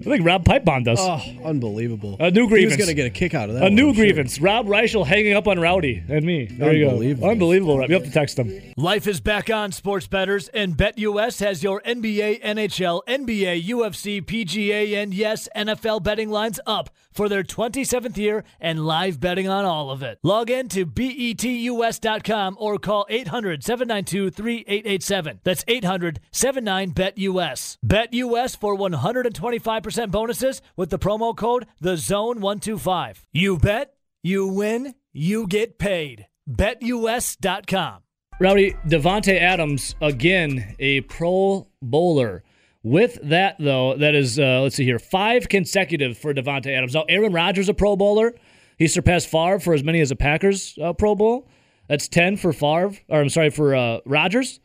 I think Rob pipe bombed us. Oh, unbelievable. A new grievance. He was going to get a kick out of that. A one, new I'm grievance. Sure. Rob Reichel hanging up on Rowdy and me. There you go. Unbelievable. Unbelievable, Rob. You have to text him. Life is back on, sports bettors, and BetUS has your N B A, N H L, N B A, U F C, P G A, and yes, N F L betting lines up for their twenty-seventh year and live betting on all of it. Log in to bet U S dot com or call eight hundred, seven nine two, three eight eight seven. That's eight hundred, seven nine, bet U S. BetUS for one hundred twenty-five percent bonuses with the promo code the zone one two five. You bet, you win, you get paid. Bet U S dot com. Rowdy, Devontae Adams, again, a Pro Bowler. With that, though, that is, uh, let's see here, five consecutive for Devontae Adams. Now, Aaron Rodgers, a Pro Bowler. He surpassed Favre for as many as a Packers uh, Pro Bowl. That's ten for Favre, or I'm sorry, for uh, Rodgers.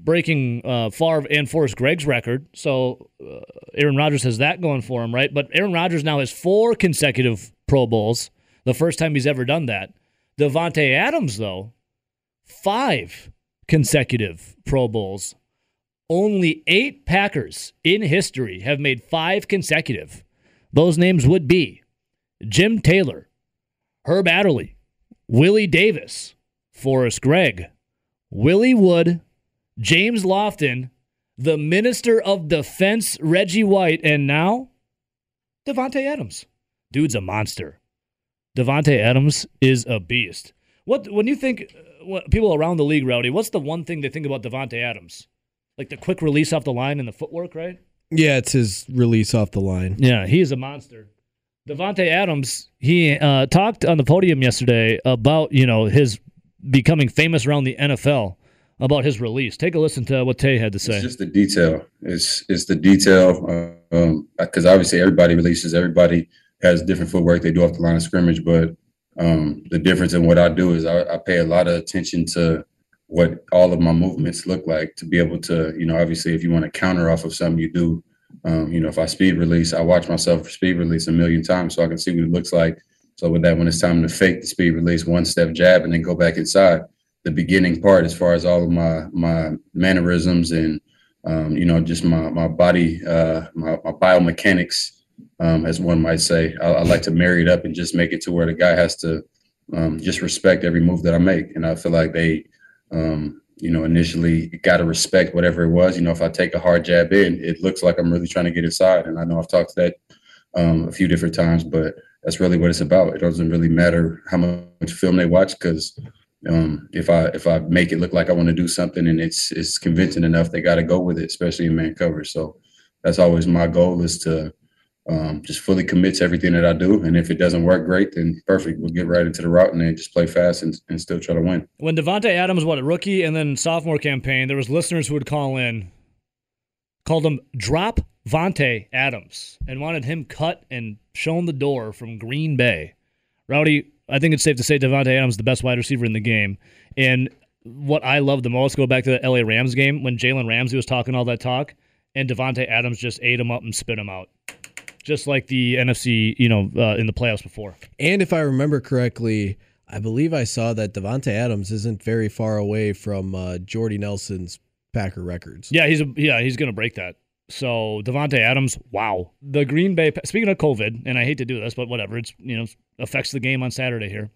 Breaking uh, Favre and Forrest Gregg's record. So uh, Aaron Rodgers has that going for him, right? But Aaron Rodgers now has four consecutive Pro Bowls, the first time he's ever done that. Devontae Adams, though, five consecutive Pro Bowls. Only eight Packers in history have made five consecutive. Those names would be Jim Taylor, Herb Adderley, Willie Davis, Forrest Gregg, Willie Wood, James Lofton, the Minister of Defense, Reggie White, and now Devontae Adams. Dude's a monster. Devontae Adams is a beast. What when you think what, people around the league, Rowdy, what's the one thing they think about Devontae Adams? Like the quick release off the line and the footwork, right? Yeah, it's his release off the line. Yeah, he is a monster. Devontae Adams, he uh, talked on the podium yesterday about, you know, his becoming famous around the N F L. About his release. Take a listen to what Tay had to say. It's just the detail. It's it's the detail. Um, because obviously everybody releases. Everybody has different footwork they do off the line of scrimmage. But um, the difference in what I do is I, I pay a lot of attention to what all of my movements look like to be able to, you know, obviously if you want to counter off of something you do, um, you know, if I speed release, I watch myself speed release a million times so I can see what it looks like. So with that, when it's time to fake the speed release, one step jab and then go back inside. The beginning part as far as all of my my mannerisms and, um, you know, just my, my body, uh, my, my biomechanics, um, as one might say. I, I like to marry it up and just make it to where the guy has to um, just respect every move that I make. And I feel like they, um, you know, initially got to respect whatever it was. You know, if I take a hard jab in, it looks like I'm really trying to get inside. And I know I've talked to that um, a few different times, but that's really what it's about. It doesn't really matter how much film they watch because – Um, if I if I make it look like I want to do something and it's it's convincing enough, they got to go with it, especially in man coverage. So that's always my goal is to um, just fully commit to everything that I do. And if it doesn't work great, then perfect. We'll get right into the route and then just play fast and, and still try to win. When Devontae Adams was a rookie and then sophomore campaign, there was listeners who would call in, called him Drop Vontae Adams and wanted him cut and shown the door from Green Bay. Rowdy, I think it's safe to say Devontae Adams is the best wide receiver in the game. And what I love the most, go back to the L A Rams game when Jalen Ramsey was talking all that talk, and Devontae Adams just ate him up and spit him out, just like the N F C, you know, uh, in the playoffs before. And if I remember correctly, I believe I saw that Devontae Adams isn't very far away from uh, Jordy Nelson's Packer records. Yeah, he's a, yeah he's going to break that. So Devontae Adams, wow. The Green Bay, speaking of COVID, and I hate to do this, but whatever, it's, you know, affects the game on Saturday here.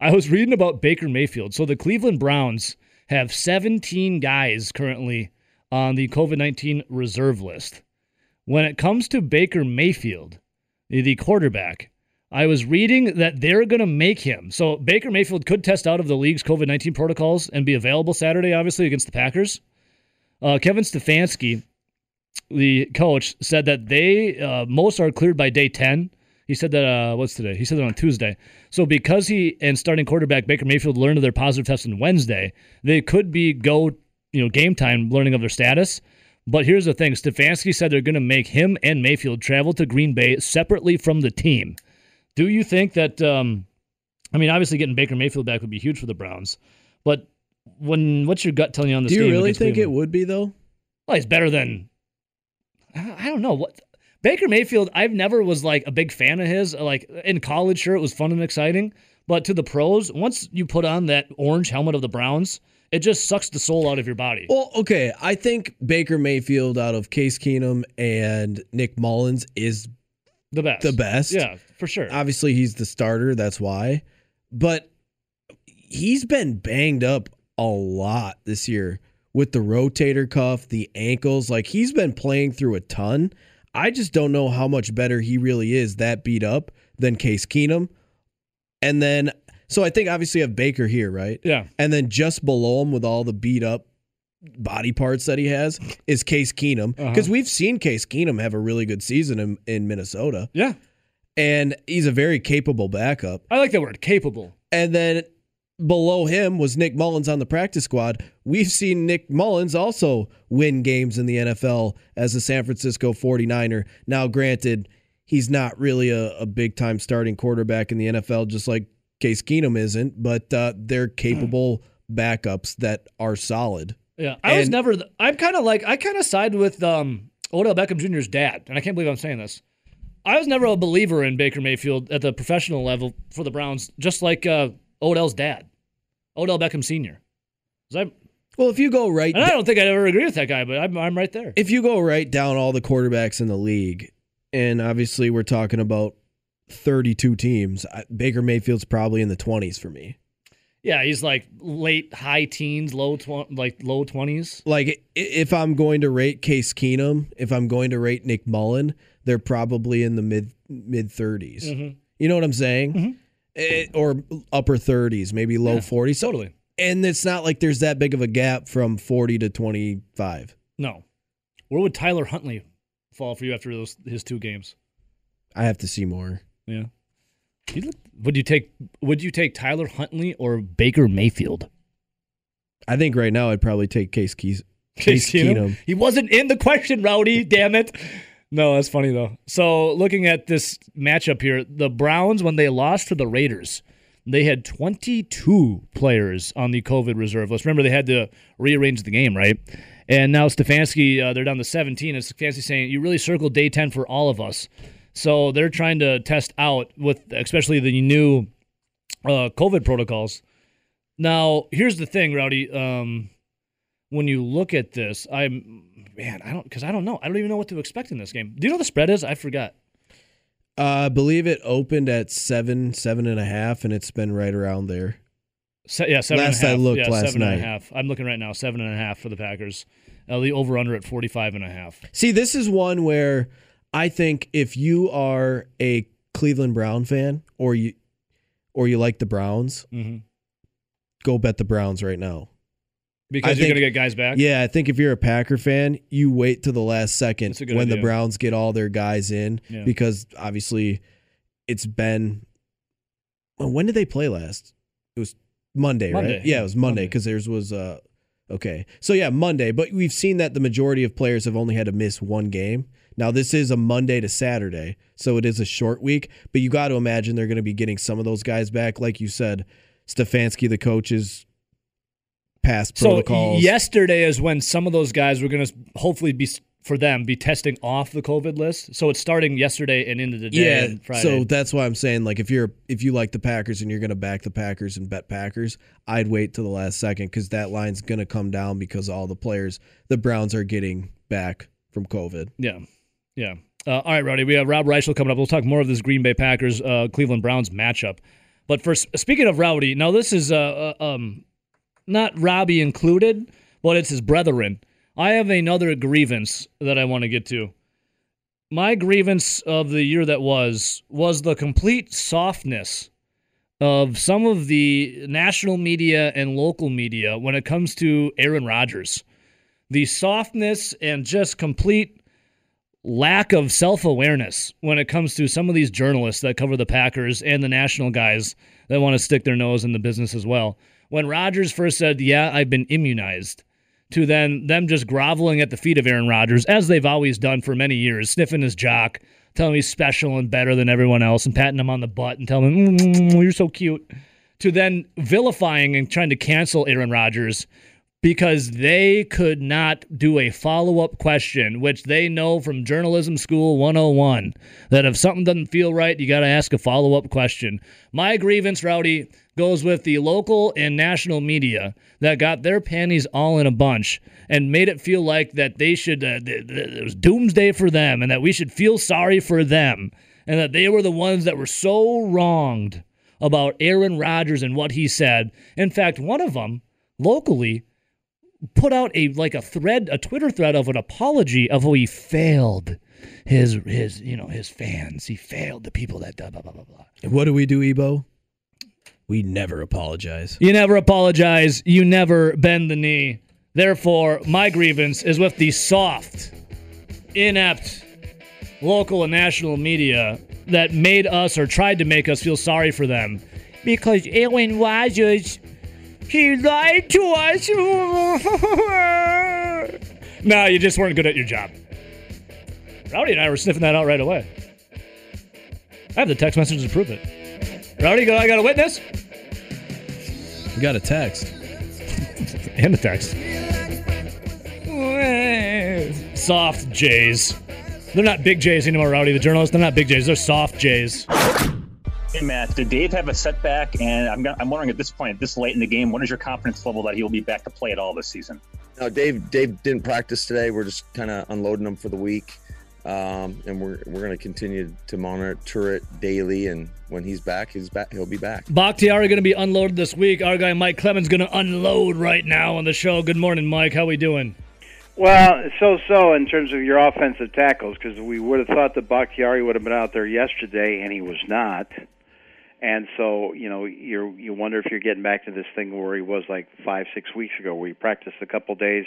I was reading about Baker Mayfield. So the Cleveland Browns have seventeen guys currently on the COVID nineteen reserve list. When it comes to Baker Mayfield, the quarterback, I was reading that they're going to make him. So Baker Mayfield could test out of the league's COVID nineteen protocols and be available Saturday, obviously, against the Packers. Uh, Kevin Stefanski, the coach, said that they uh, most are cleared by day ten. He said that, uh, what's today? He said that on Tuesday. So because he and starting quarterback Baker Mayfield learned of their positive test on Wednesday, they could be go, you know, game time learning of their status. But here's the thing. Stefanski said they're going to make him and Mayfield travel to Green Bay separately from the team. Do you think that, um, I mean, obviously getting Baker Mayfield back would be huge for the Browns, but when what's your gut telling you on this game? Do you really think Cleveland? It would be, though? Well, he's better than, I don't know, what Baker Mayfield, I've never was like a big fan of his. Like in college, sure, it was fun and exciting, but to the pros, once you put on that orange helmet of the Browns, it just sucks the soul out of your body. Well, okay, I think Baker Mayfield out of Case Keenum and Nick Mullins is the best. The best. Yeah, for sure. Obviously, he's the starter, that's why. But he's been banged up a lot this year with the rotator cuff, the ankles. Like, he's been playing through a ton. I just don't know how much better he really is that beat up than Case Keenum. And then, so I think obviously you have Baker here, right? Yeah. And then just below him with all the beat up body parts that he has is Case Keenum. Because uh-huh. we've seen Case Keenum have a really good season in, in Minnesota. Yeah. And he's a very capable backup. I like that word, capable. And then below him was Nick Mullins on the practice squad. We've seen Nick Mullins also win games in the N F L as a San Francisco forty-niner. Now, granted, he's not really a, a big-time starting quarterback in the N F L, just like Case Keenum isn't, but uh, they're capable backups that are solid. Yeah, I and, was never – I'm kind of like – I kind of side with um, Odell Beckham Junior's dad, and I can't believe I'm saying this. I was never a believer in Baker Mayfield at the professional level for the Browns, just like uh, – Odell's dad, Odell Beckham Senior. I, well, if you go right, and I don't think I'd ever agree with that guy, but I'm, I'm right there. If you go right down all the quarterbacks in the league, and obviously we're talking about thirty-two teams, I, Baker Mayfield's probably in the twenties for me. Yeah, he's like late high teens, low tw- like low twenties. Like if I'm going to rate Case Keenum, if I'm going to rate Nick Mullen, they're probably in the mid mid thirties. Mm-hmm. You know what I'm saying? Mm-hmm. It, or upper thirties, maybe low yeah, forties. Totally. And it's not like there's that big of a gap from forty to twenty-five. No. Where would Tyler Huntley fall for you after those his two games? I have to see more. Yeah. Would you take Would you take Tyler Huntley or Baker Mayfield? I think right now I'd probably take Case Keys. Case, Case Keenum. Keenum. He wasn't in the question, Rowdy. Damn it. No, that's funny, though. So looking at this matchup here, the Browns, when they lost to the Raiders, they had twenty-two players on the COVID reserve list. Remember, they had to rearrange the game, right? And now Stefanski, uh, they're down to seventeen, and Stefanski's saying, you really circled day ten for all of us. So they're trying to test out with especially the new uh, COVID protocols. Now, here's the thing, Rowdy. Um, when you look at this, I'm... Man, I don't because I don't know. I don't even know what to expect in this game. Do you know what the spread is? I forgot. Uh, I believe it opened at seven, seven and a half, and it's been right around there. Se- yeah, seven. Last and a half. I looked yeah, last seven night. And a half. I'm looking right now, seven and a half for the Packers. Uh, the over under at forty-five and a half. See, this is one where I think if you are a Cleveland Brown fan or you or you like the Browns, mm-hmm. go bet the Browns right now. Because I you're going to get guys back? Yeah, I think if you're a Packer fan, you wait till the last second when idea. the Browns get all their guys in yeah. because obviously it's been well, – when did they play last? It was Monday, Monday. right? Yeah, it was Monday because theirs was uh, – okay. So, yeah, Monday. But we've seen that the majority of players have only had to miss one game. Now, this is a Monday to Saturday, so it is a short week. But you got to imagine they're going to be getting some of those guys back. Like you said, Stefanski, the coach, is – past protocols. So yesterday is when some of those guys were going to hopefully be for them be testing off the COVID list. So it's starting yesterday and into the day. Yeah, and Friday. So that's why I'm saying like if you're if you like the Packers and you're going to back the Packers and bet Packers, I'd wait till the last second because that line's going to come down because all the players the Browns are getting back from COVID. Yeah, yeah. Uh, all right, Rowdy. We have Rob Reichel coming up. We'll talk more of this Green Bay Packers uh, Cleveland Browns matchup. But for speaking of Rowdy, now this is uh, uh, um. Not Robbie included, but it's his brethren. I have another grievance that I want to get to. My grievance of the year that was, was the complete softness of some of the national media and local media when it comes to Aaron Rodgers. The softness and just complete lack of self-awareness when it comes to some of these journalists that cover the Packers and the national guys that want to stick their nose in the business as well. When Rodgers first said, yeah, I've been immunized, to then them just groveling at the feet of Aaron Rodgers, as they've always done for many years, sniffing his jock, telling him he's special and better than everyone else, and patting him on the butt and telling him, mm, you're so cute, to then vilifying and trying to cancel Aaron Rodgers because they could not do a follow-up question, which they know from Journalism School one oh one, that if something doesn't feel right, you got to ask a follow-up question. My grievance, Rowdy, goes with the local and national media that got their panties all in a bunch and made it feel like that they should, uh, th- th- it was doomsday for them and that we should feel sorry for them and that they were the ones that were so wronged about Aaron Rodgers and what he said. In fact, one of them, locally, put out a like a thread, a Twitter thread of an apology of how he failed his his you know his fans. He failed the people that blah blah blah blah. What do we do, Ebo? We never apologize. You never apologize. You never bend the knee. Therefore, my grievance is with the soft, inept local and national media that made us or tried to make us feel sorry for them because Aaron Rodgers, he lied to us. No, you just weren't good at your job. Rowdy and I were sniffing that out right away. I have the text message to prove it. Rowdy, go. I got a witness? You got a text. And a text. Soft J's. They're not big J's anymore, Rowdy. The journalists, they're not big J's. They're soft J's. Hey, Matt, did Dave have a setback? And I'm I'm wondering at this point, this late in the game, what is your confidence level that he will be back to play at all this season? No, Dave Dave didn't practice today. We're just kind of unloading him for the week. Um, and we're we're going to continue to monitor it daily. And when he's back, he's back. He'll be back. Bakhtiari going to be unloaded this week. Our guy Mike Clemens going to unload right now on the show. Good morning, Mike. How we doing? Well, so-so in terms of your offensive tackles, because we would have thought that Bakhtiari would have been out there yesterday, and he was not. And so, you know, you you wonder if you're getting back to this thing where he was like five, six weeks ago, where he practiced a couple days,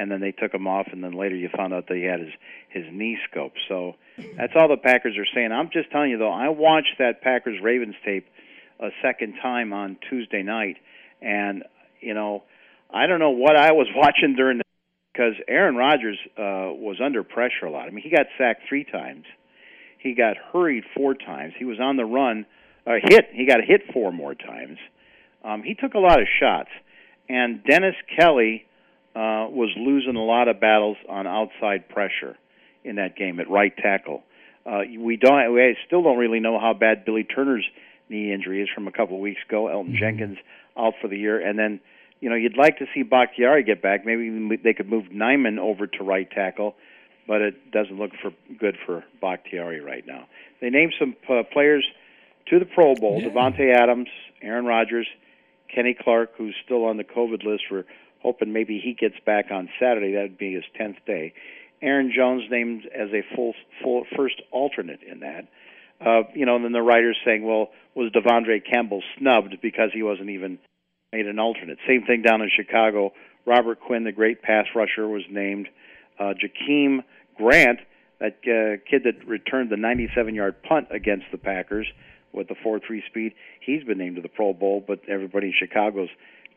and then they took him off, and then later you found out that he had his, his knee scope. So that's all the Packers are saying. I'm just telling you, though, I watched that Packers-Ravens tape a second time on Tuesday night, and, you know, I don't know what I was watching during the because Aaron Rodgers uh, was under pressure a lot. I mean, he got sacked three times. He got hurried four times. He was on the run, uh, hit. He got hit four more times. Um, he took a lot of shots. And Dennis Kelly uh, was losing a lot of battles on outside pressure in that game at right tackle. Uh, we don't. We still don't really know how bad Billy Turner's knee injury is from a couple of weeks ago. Elton mm-hmm. Jenkins out for the year. And then, you know, you'd like to see Bakhtiari get back. Maybe they could move Nyman over to right tackle, but it doesn't look for good for Bakhtiari right now. They named some uh, players to the Pro Bowl, yeah. Devontae Adams, Aaron Rodgers, Kenny Clark, who's still on the COVID list. We're hoping maybe he gets back on Saturday. That would be his tenth day. Aaron Jones named as a full, full first alternate in that. Uh, you know, and then the writers saying, well, was Devondre Campbell snubbed because he wasn't even made an alternate. Same thing down in Chicago. Robert Quinn, the great pass rusher, was named. Uh, Jakeem Grant, that uh, kid that returned the ninety-seven-yard punt against the Packers with the four three speed, he's been named to the Pro Bowl, but everybody in Chicago's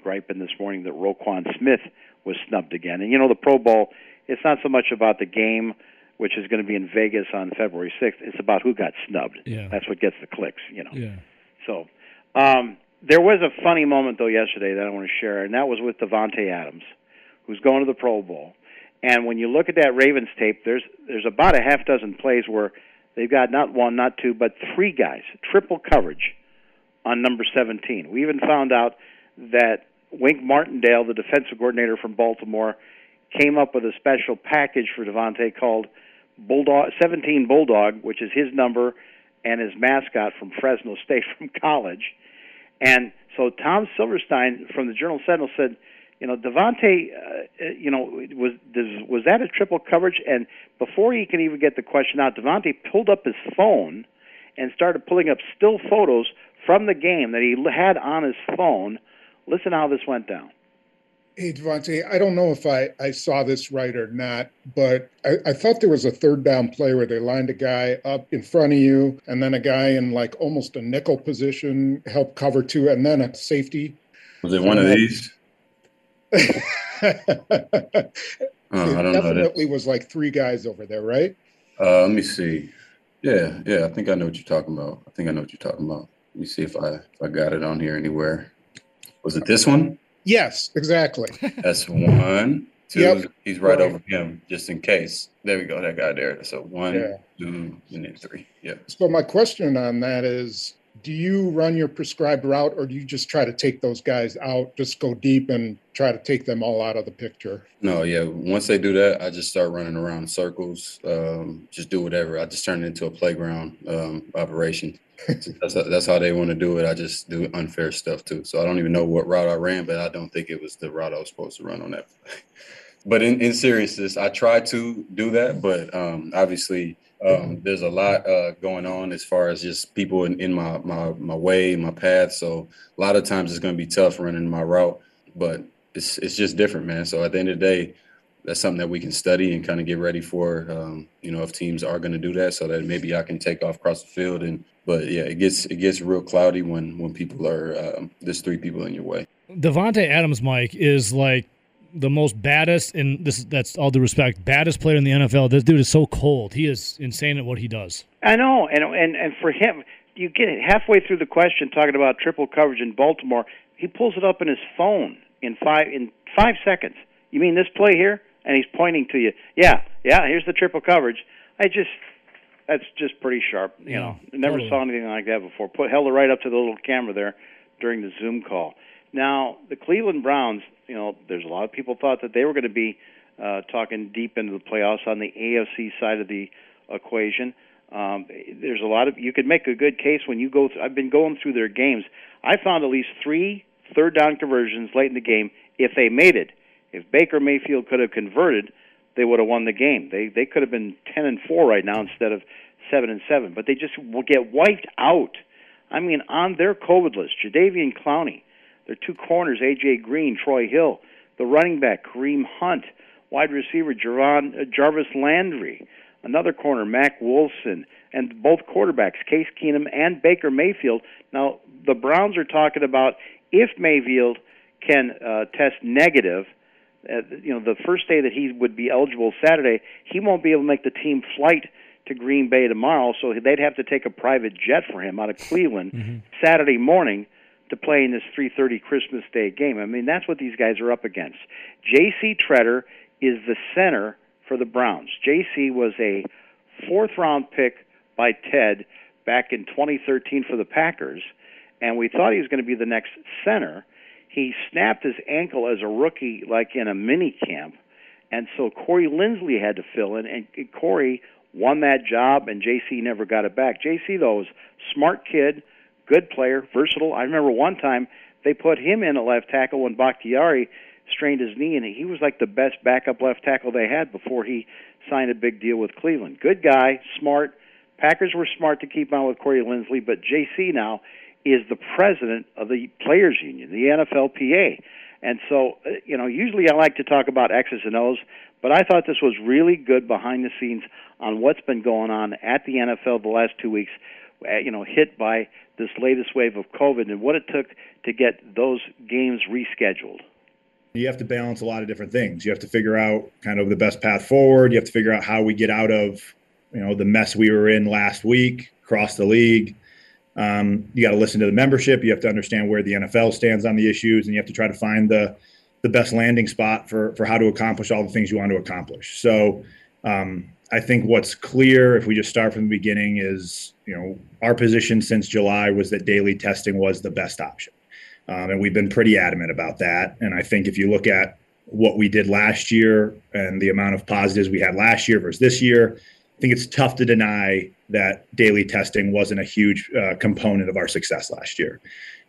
griping this morning that Roquan Smith was snubbed again. And, you know, the Pro Bowl, it's not so much about the game, which is going to be in Vegas on February sixth. It's about who got snubbed. Yeah. That's what gets the clicks, you know. Yeah. So, um... there was a funny moment, though, yesterday that I want to share, and that was with Devontae Adams, who's going to the Pro Bowl. And when you look at that Ravens tape, there's there's about a half dozen plays where they've got not one, not two, but three guys, triple coverage on number seventeen. We even found out that Wink Martindale, the defensive coordinator from Baltimore, came up with a special package for Devontae called Bulldog seventeen Bulldog, which is his number and his mascot from Fresno State from college. And so Tom Silverstein from the Journal Sentinel said, you know, Devontae, uh, you know, was was that a triple coverage? And before he could even get the question out, Devontae pulled up his phone and started pulling up still photos from the game that he had on his phone. Listen how this went down. Hey, Devontae, I don't know if I, I saw this right or not, but I, I thought there was a third down play where they lined a guy up in front of you and then a guy in like almost a nickel position helped cover two and then a safety. Was it one um, of these? oh, it I don't definitely know was like three guys over there, right? Uh, let me see. Yeah, yeah, I think I know what you're talking about. I think I know what you're talking about. Let me see if I, if I got it on here anywhere. Was it this one? Yes, exactly. That's one, two. Yep. He's right, right over him, just in case. There we go, that guy there. So one, yeah. two, and then three. Yeah. So my question on that is, do you run your prescribed route, or do you just try to take those guys out, just go deep and try to take them all out of the picture? No, yeah. Once they do that, I just start running around in circles, um, just do whatever. I just turn it into a playground um, operation. that's, how, that's how they want to do it. I just do unfair stuff, too. So I don't even know what route I ran, but I don't think it was the route I was supposed to run on that play. But in, in seriousness, I try to do that, but um, obviously – Um, there's a lot uh, going on as far as just people in, in my, my, my way, my path. So a lot of times it's going to be tough running my route, but it's it's just different, man. So at the end of the day, that's something that we can study and kind of get ready for, um, you know, if teams are going to do that, so that maybe I can take off across the field. And but, yeah, it gets it gets real cloudy when, when people are um, there's three people in your way. Devontae Adams, Mike, is like the most baddest, and this that's all due respect, baddest player in the N F L. This dude is so cold. He is insane at what he does. I know, and and, and for him, you get it halfway through the question talking about triple coverage in Baltimore. He pulls it up in his phone in five in five seconds. You mean this play here? And he's pointing to you. Yeah, yeah. Here's the triple coverage. I just that's just pretty sharp. You yeah, know, never totally. saw anything like that before. Put held it right up to the little camera there during the Zoom call. Now, the Cleveland Browns, you know, there's a lot of people thought that they were going to be uh, talking deep into the playoffs on the A F C side of the equation. Um, there's a lot of – you could make a good case when you go th- – I've been going through their games. I found at least three third-down conversions late in the game if they made it. If Baker Mayfield could have converted, they would have won the game. They they could have been ten and four right now instead of seven and seven. But they just will get wiped out. I mean, on their COVID list, Jadeveon Clowney, their two corners, A J. Green, Troy Hill, the running back, Kareem Hunt, wide receiver, Jarron, uh, Jarvis Landry, another corner, Mack Wilson, and both quarterbacks, Case Keenum and Baker Mayfield. Now, the Browns are talking about if Mayfield can uh, test negative, uh, you know, the first day that he would be eligible Saturday, he won't be able to make the team flight to Green Bay tomorrow, so they'd have to take a private jet for him out of Cleveland mm-hmm. Saturday morning to play in this three thirty Christmas Day game. I mean, that's what these guys are up against. J C. Tretter is the center for the Browns. J C was a fourth-round pick by Ted back in twenty thirteen for the Packers, and we thought he was going to be the next center. He snapped his ankle as a rookie, like in a mini camp, and so Corey Linsley had to fill in, and Corey won that job, and J C never got it back. J C, though, was a smart kid, good player, versatile. I remember one time they put him in at left tackle when Bakhtiari strained his knee, and he was like the best backup left tackle they had before he signed a big deal with Cleveland. Good guy, smart. Packers were smart to keep on with Corey Linsley, but J C now is the president of the Players Union, the N F L P A. And so, you know, usually I like to talk about X's and O's, but I thought this was really good behind the scenes on what's been going on at the N F L the last two weeks. You know, hit by this latest wave of COVID and what it took to get those games rescheduled. You have to balance a lot of different things. You have to figure out kind of the best path forward. You have to figure out how we get out of, you know, the mess we were in last week across the league. Um, you got to listen to the membership. You have to understand where the N F L stands on the issues, and you have to try to find the the best landing spot for for how to accomplish all the things you want to accomplish. So, um, I think what's clear, if we just start from the beginning, is, you know, our position since July was that daily testing was the best option. Um, and we've been pretty adamant about that. And I think if you look at what we did last year and the amount of positives we had last year versus this year, I think it's tough to deny that daily testing wasn't a huge uh, component of our success last year.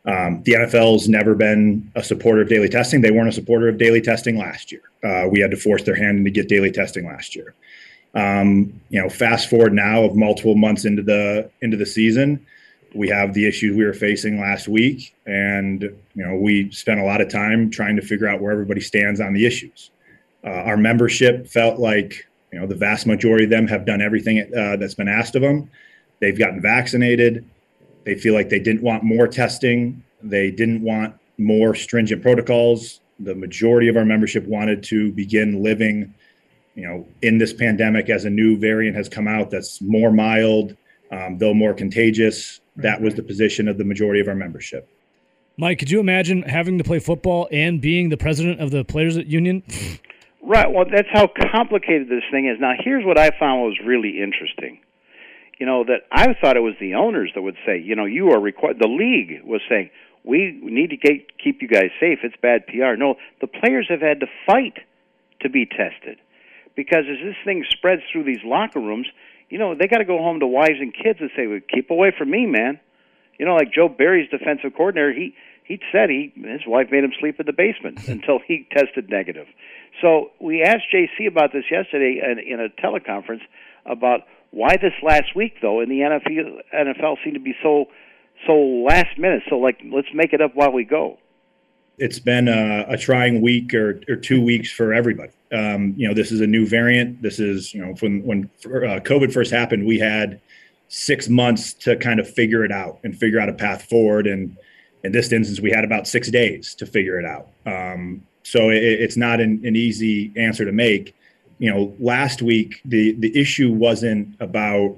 Um, the N F L's never been a supporter of daily testing. They weren't a supporter of daily testing last year. Uh, we had to force their hand to get daily testing last year. Um, you know, fast forward now of multiple months into the into the season, we have the issues we were facing last week, and you know we spent a lot of time trying to figure out where everybody stands on the issues. Uh, our membership felt like you know the vast majority of them have done everything uh, that's been asked of them. They've gotten vaccinated. They feel like they didn't want more testing. They didn't want more stringent protocols. The majority of our membership wanted to begin living, you know, in this pandemic as a new variant has come out that's more mild, um, though more contagious. That was the position of the majority of our membership. Mike, could you imagine having to play football and being the president of the Players Union? Right. Well, that's how complicated this thing is. Now, here's what I found was really interesting. You know, that I thought it was the owners that would say, you know, you are required. The league was saying, we need to get, keep you guys safe. It's bad P R. No, the players have had to fight to be tested because as this thing spreads through these locker rooms, you know, they got to go home to wives and kids and say, well, keep away from me, man. You know, like Joe Barry's defensive coordinator, he he said he his wife made him sleep in the basement until he tested negative. So we asked J C about this yesterday in, in a teleconference about why this last week, though, in the N F L seemed to be so so last minute, so, like, let's make it up while we go. It's been a, a trying week or, or two weeks for everybody. Um, you know, this is a new variant. This is, you know, when, when uh, COVID first happened, we had six months to kind of figure it out and figure out a path forward. And in this instance, we had about six days to figure it out. Um, so it, it's not an, an easy answer to make. You know, last week, the, the issue wasn't about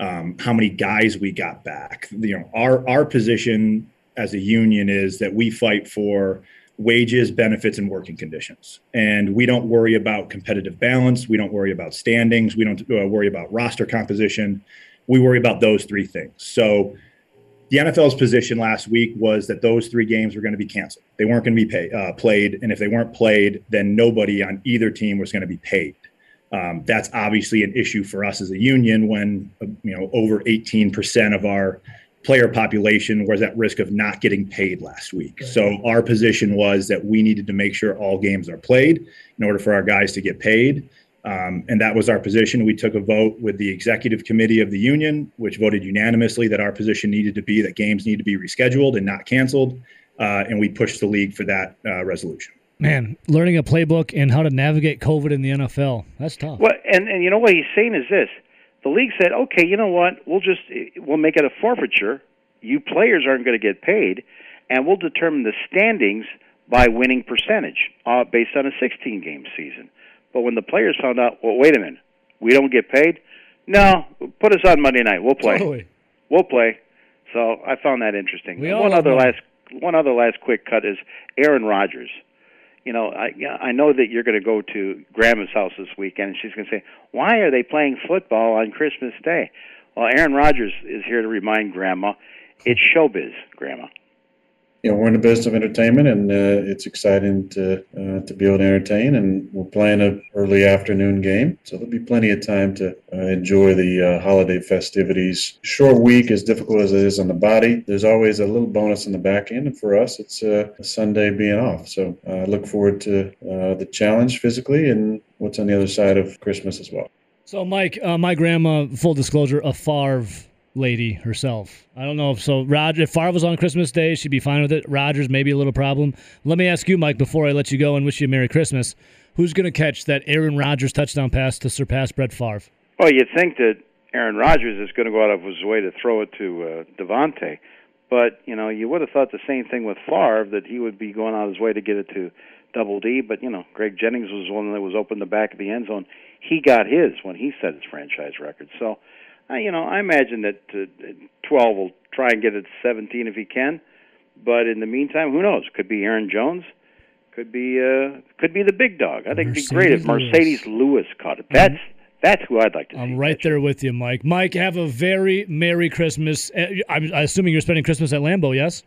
um, how many guys we got back. You know, our, our position as a union is that we fight for wages, benefits, and working conditions. And we don't worry about competitive balance. We don't worry about standings. We don't uh, worry about roster composition. We worry about those three things. So the N F L's position last week was that those three games were going to be canceled. They weren't going to be pay, uh, played, and if they weren't played, then nobody on either team was going to be paid. Um, that's obviously an issue for us as a union when uh, you know over eighteen percent of our player population was at risk of not getting paid last week. Right. So our position was that we needed to make sure all games are played in order for our guys to get paid. Um, and that was our position. We took a vote with the executive committee of the union, which voted unanimously that our position needed to be that games need to be rescheduled and not canceled. Uh, and we pushed the league for that uh, resolution. Man, learning a playbook and how to navigate COVID in the N F L, that's tough. Well, and, and you know what he's saying is this. The league said, okay, you know what, we'll just we'll make it a forfeiture. You players aren't going to get paid, and we'll determine the standings by winning percentage uh, based on a sixteen-game season. But when the players found out, well, wait a minute, we don't get paid? No, put us on Monday night. We'll play. Totally. We'll play. So I found that interesting. One other last, one other last quick cut is Aaron Rodgers. You know, I, I know that you're going to go to Grandma's house this weekend, and she's going to say, why are they playing football on Christmas Day? Well, Aaron Rodgers is here to remind Grandma, it's showbiz, Grandma. You know, we're in the business of entertainment, and uh, it's exciting to uh, to be able to entertain. And we're playing an early afternoon game, so there'll be plenty of time to uh, enjoy the uh, holiday festivities. Short week, as difficult as it is on the body, there's always a little bonus on the back end. And for us, it's uh, Sunday being off. So I uh, look forward to uh, the challenge physically and what's on the other side of Christmas as well. So, Mike, uh, my grandma, full disclosure, a Favre lady herself. I don't know if so. Roger, if Favre was on Christmas Day, she'd be fine with it. Rodgers may be a little problem. Let me ask you, Mike, before I let you go and wish you a Merry Christmas, who's going to catch that Aaron Rodgers touchdown pass to surpass Brett Favre? Well, you'd think that Aaron Rodgers is going to go out of his way to throw it to uh, Devontae, but you know, you would have thought the same thing with Favre, that he would be going out of his way to get it to Double D, but you know, Greg Jennings was one that was open the back of the end zone. He got his when he set his franchise record. So you know, I imagine that uh, twelve will try and get it to seventeen if he can. But in the meantime, who knows? Could be Aaron Jones. Could be uh, could be the big dog. I think it'd be great if Mercedes Lewis caught it. That's mm-hmm. that's who I'd like to see. I'm right there with you, Mike. Mike, have a very Merry Christmas. I'm assuming you're spending Christmas at Lambeau, yes?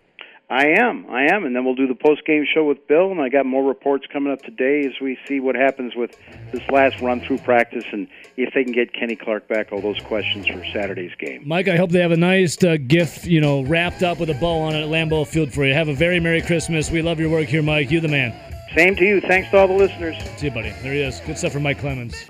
I am. I am. And then we'll do the post-game show with Bill, and I got more reports coming up today as we see what happens with this last run-through practice and if they can get Kenny Clark back, all those questions for Saturday's game. Mike, I hope they have a nice uh, gift, you know, wrapped up with a bow on it at Lambeau Field for you. Have a very Merry Christmas. We love your work here, Mike. You the man. Same to you. Thanks to all the listeners. See you, buddy. There he is. Good stuff from Mike Clemens.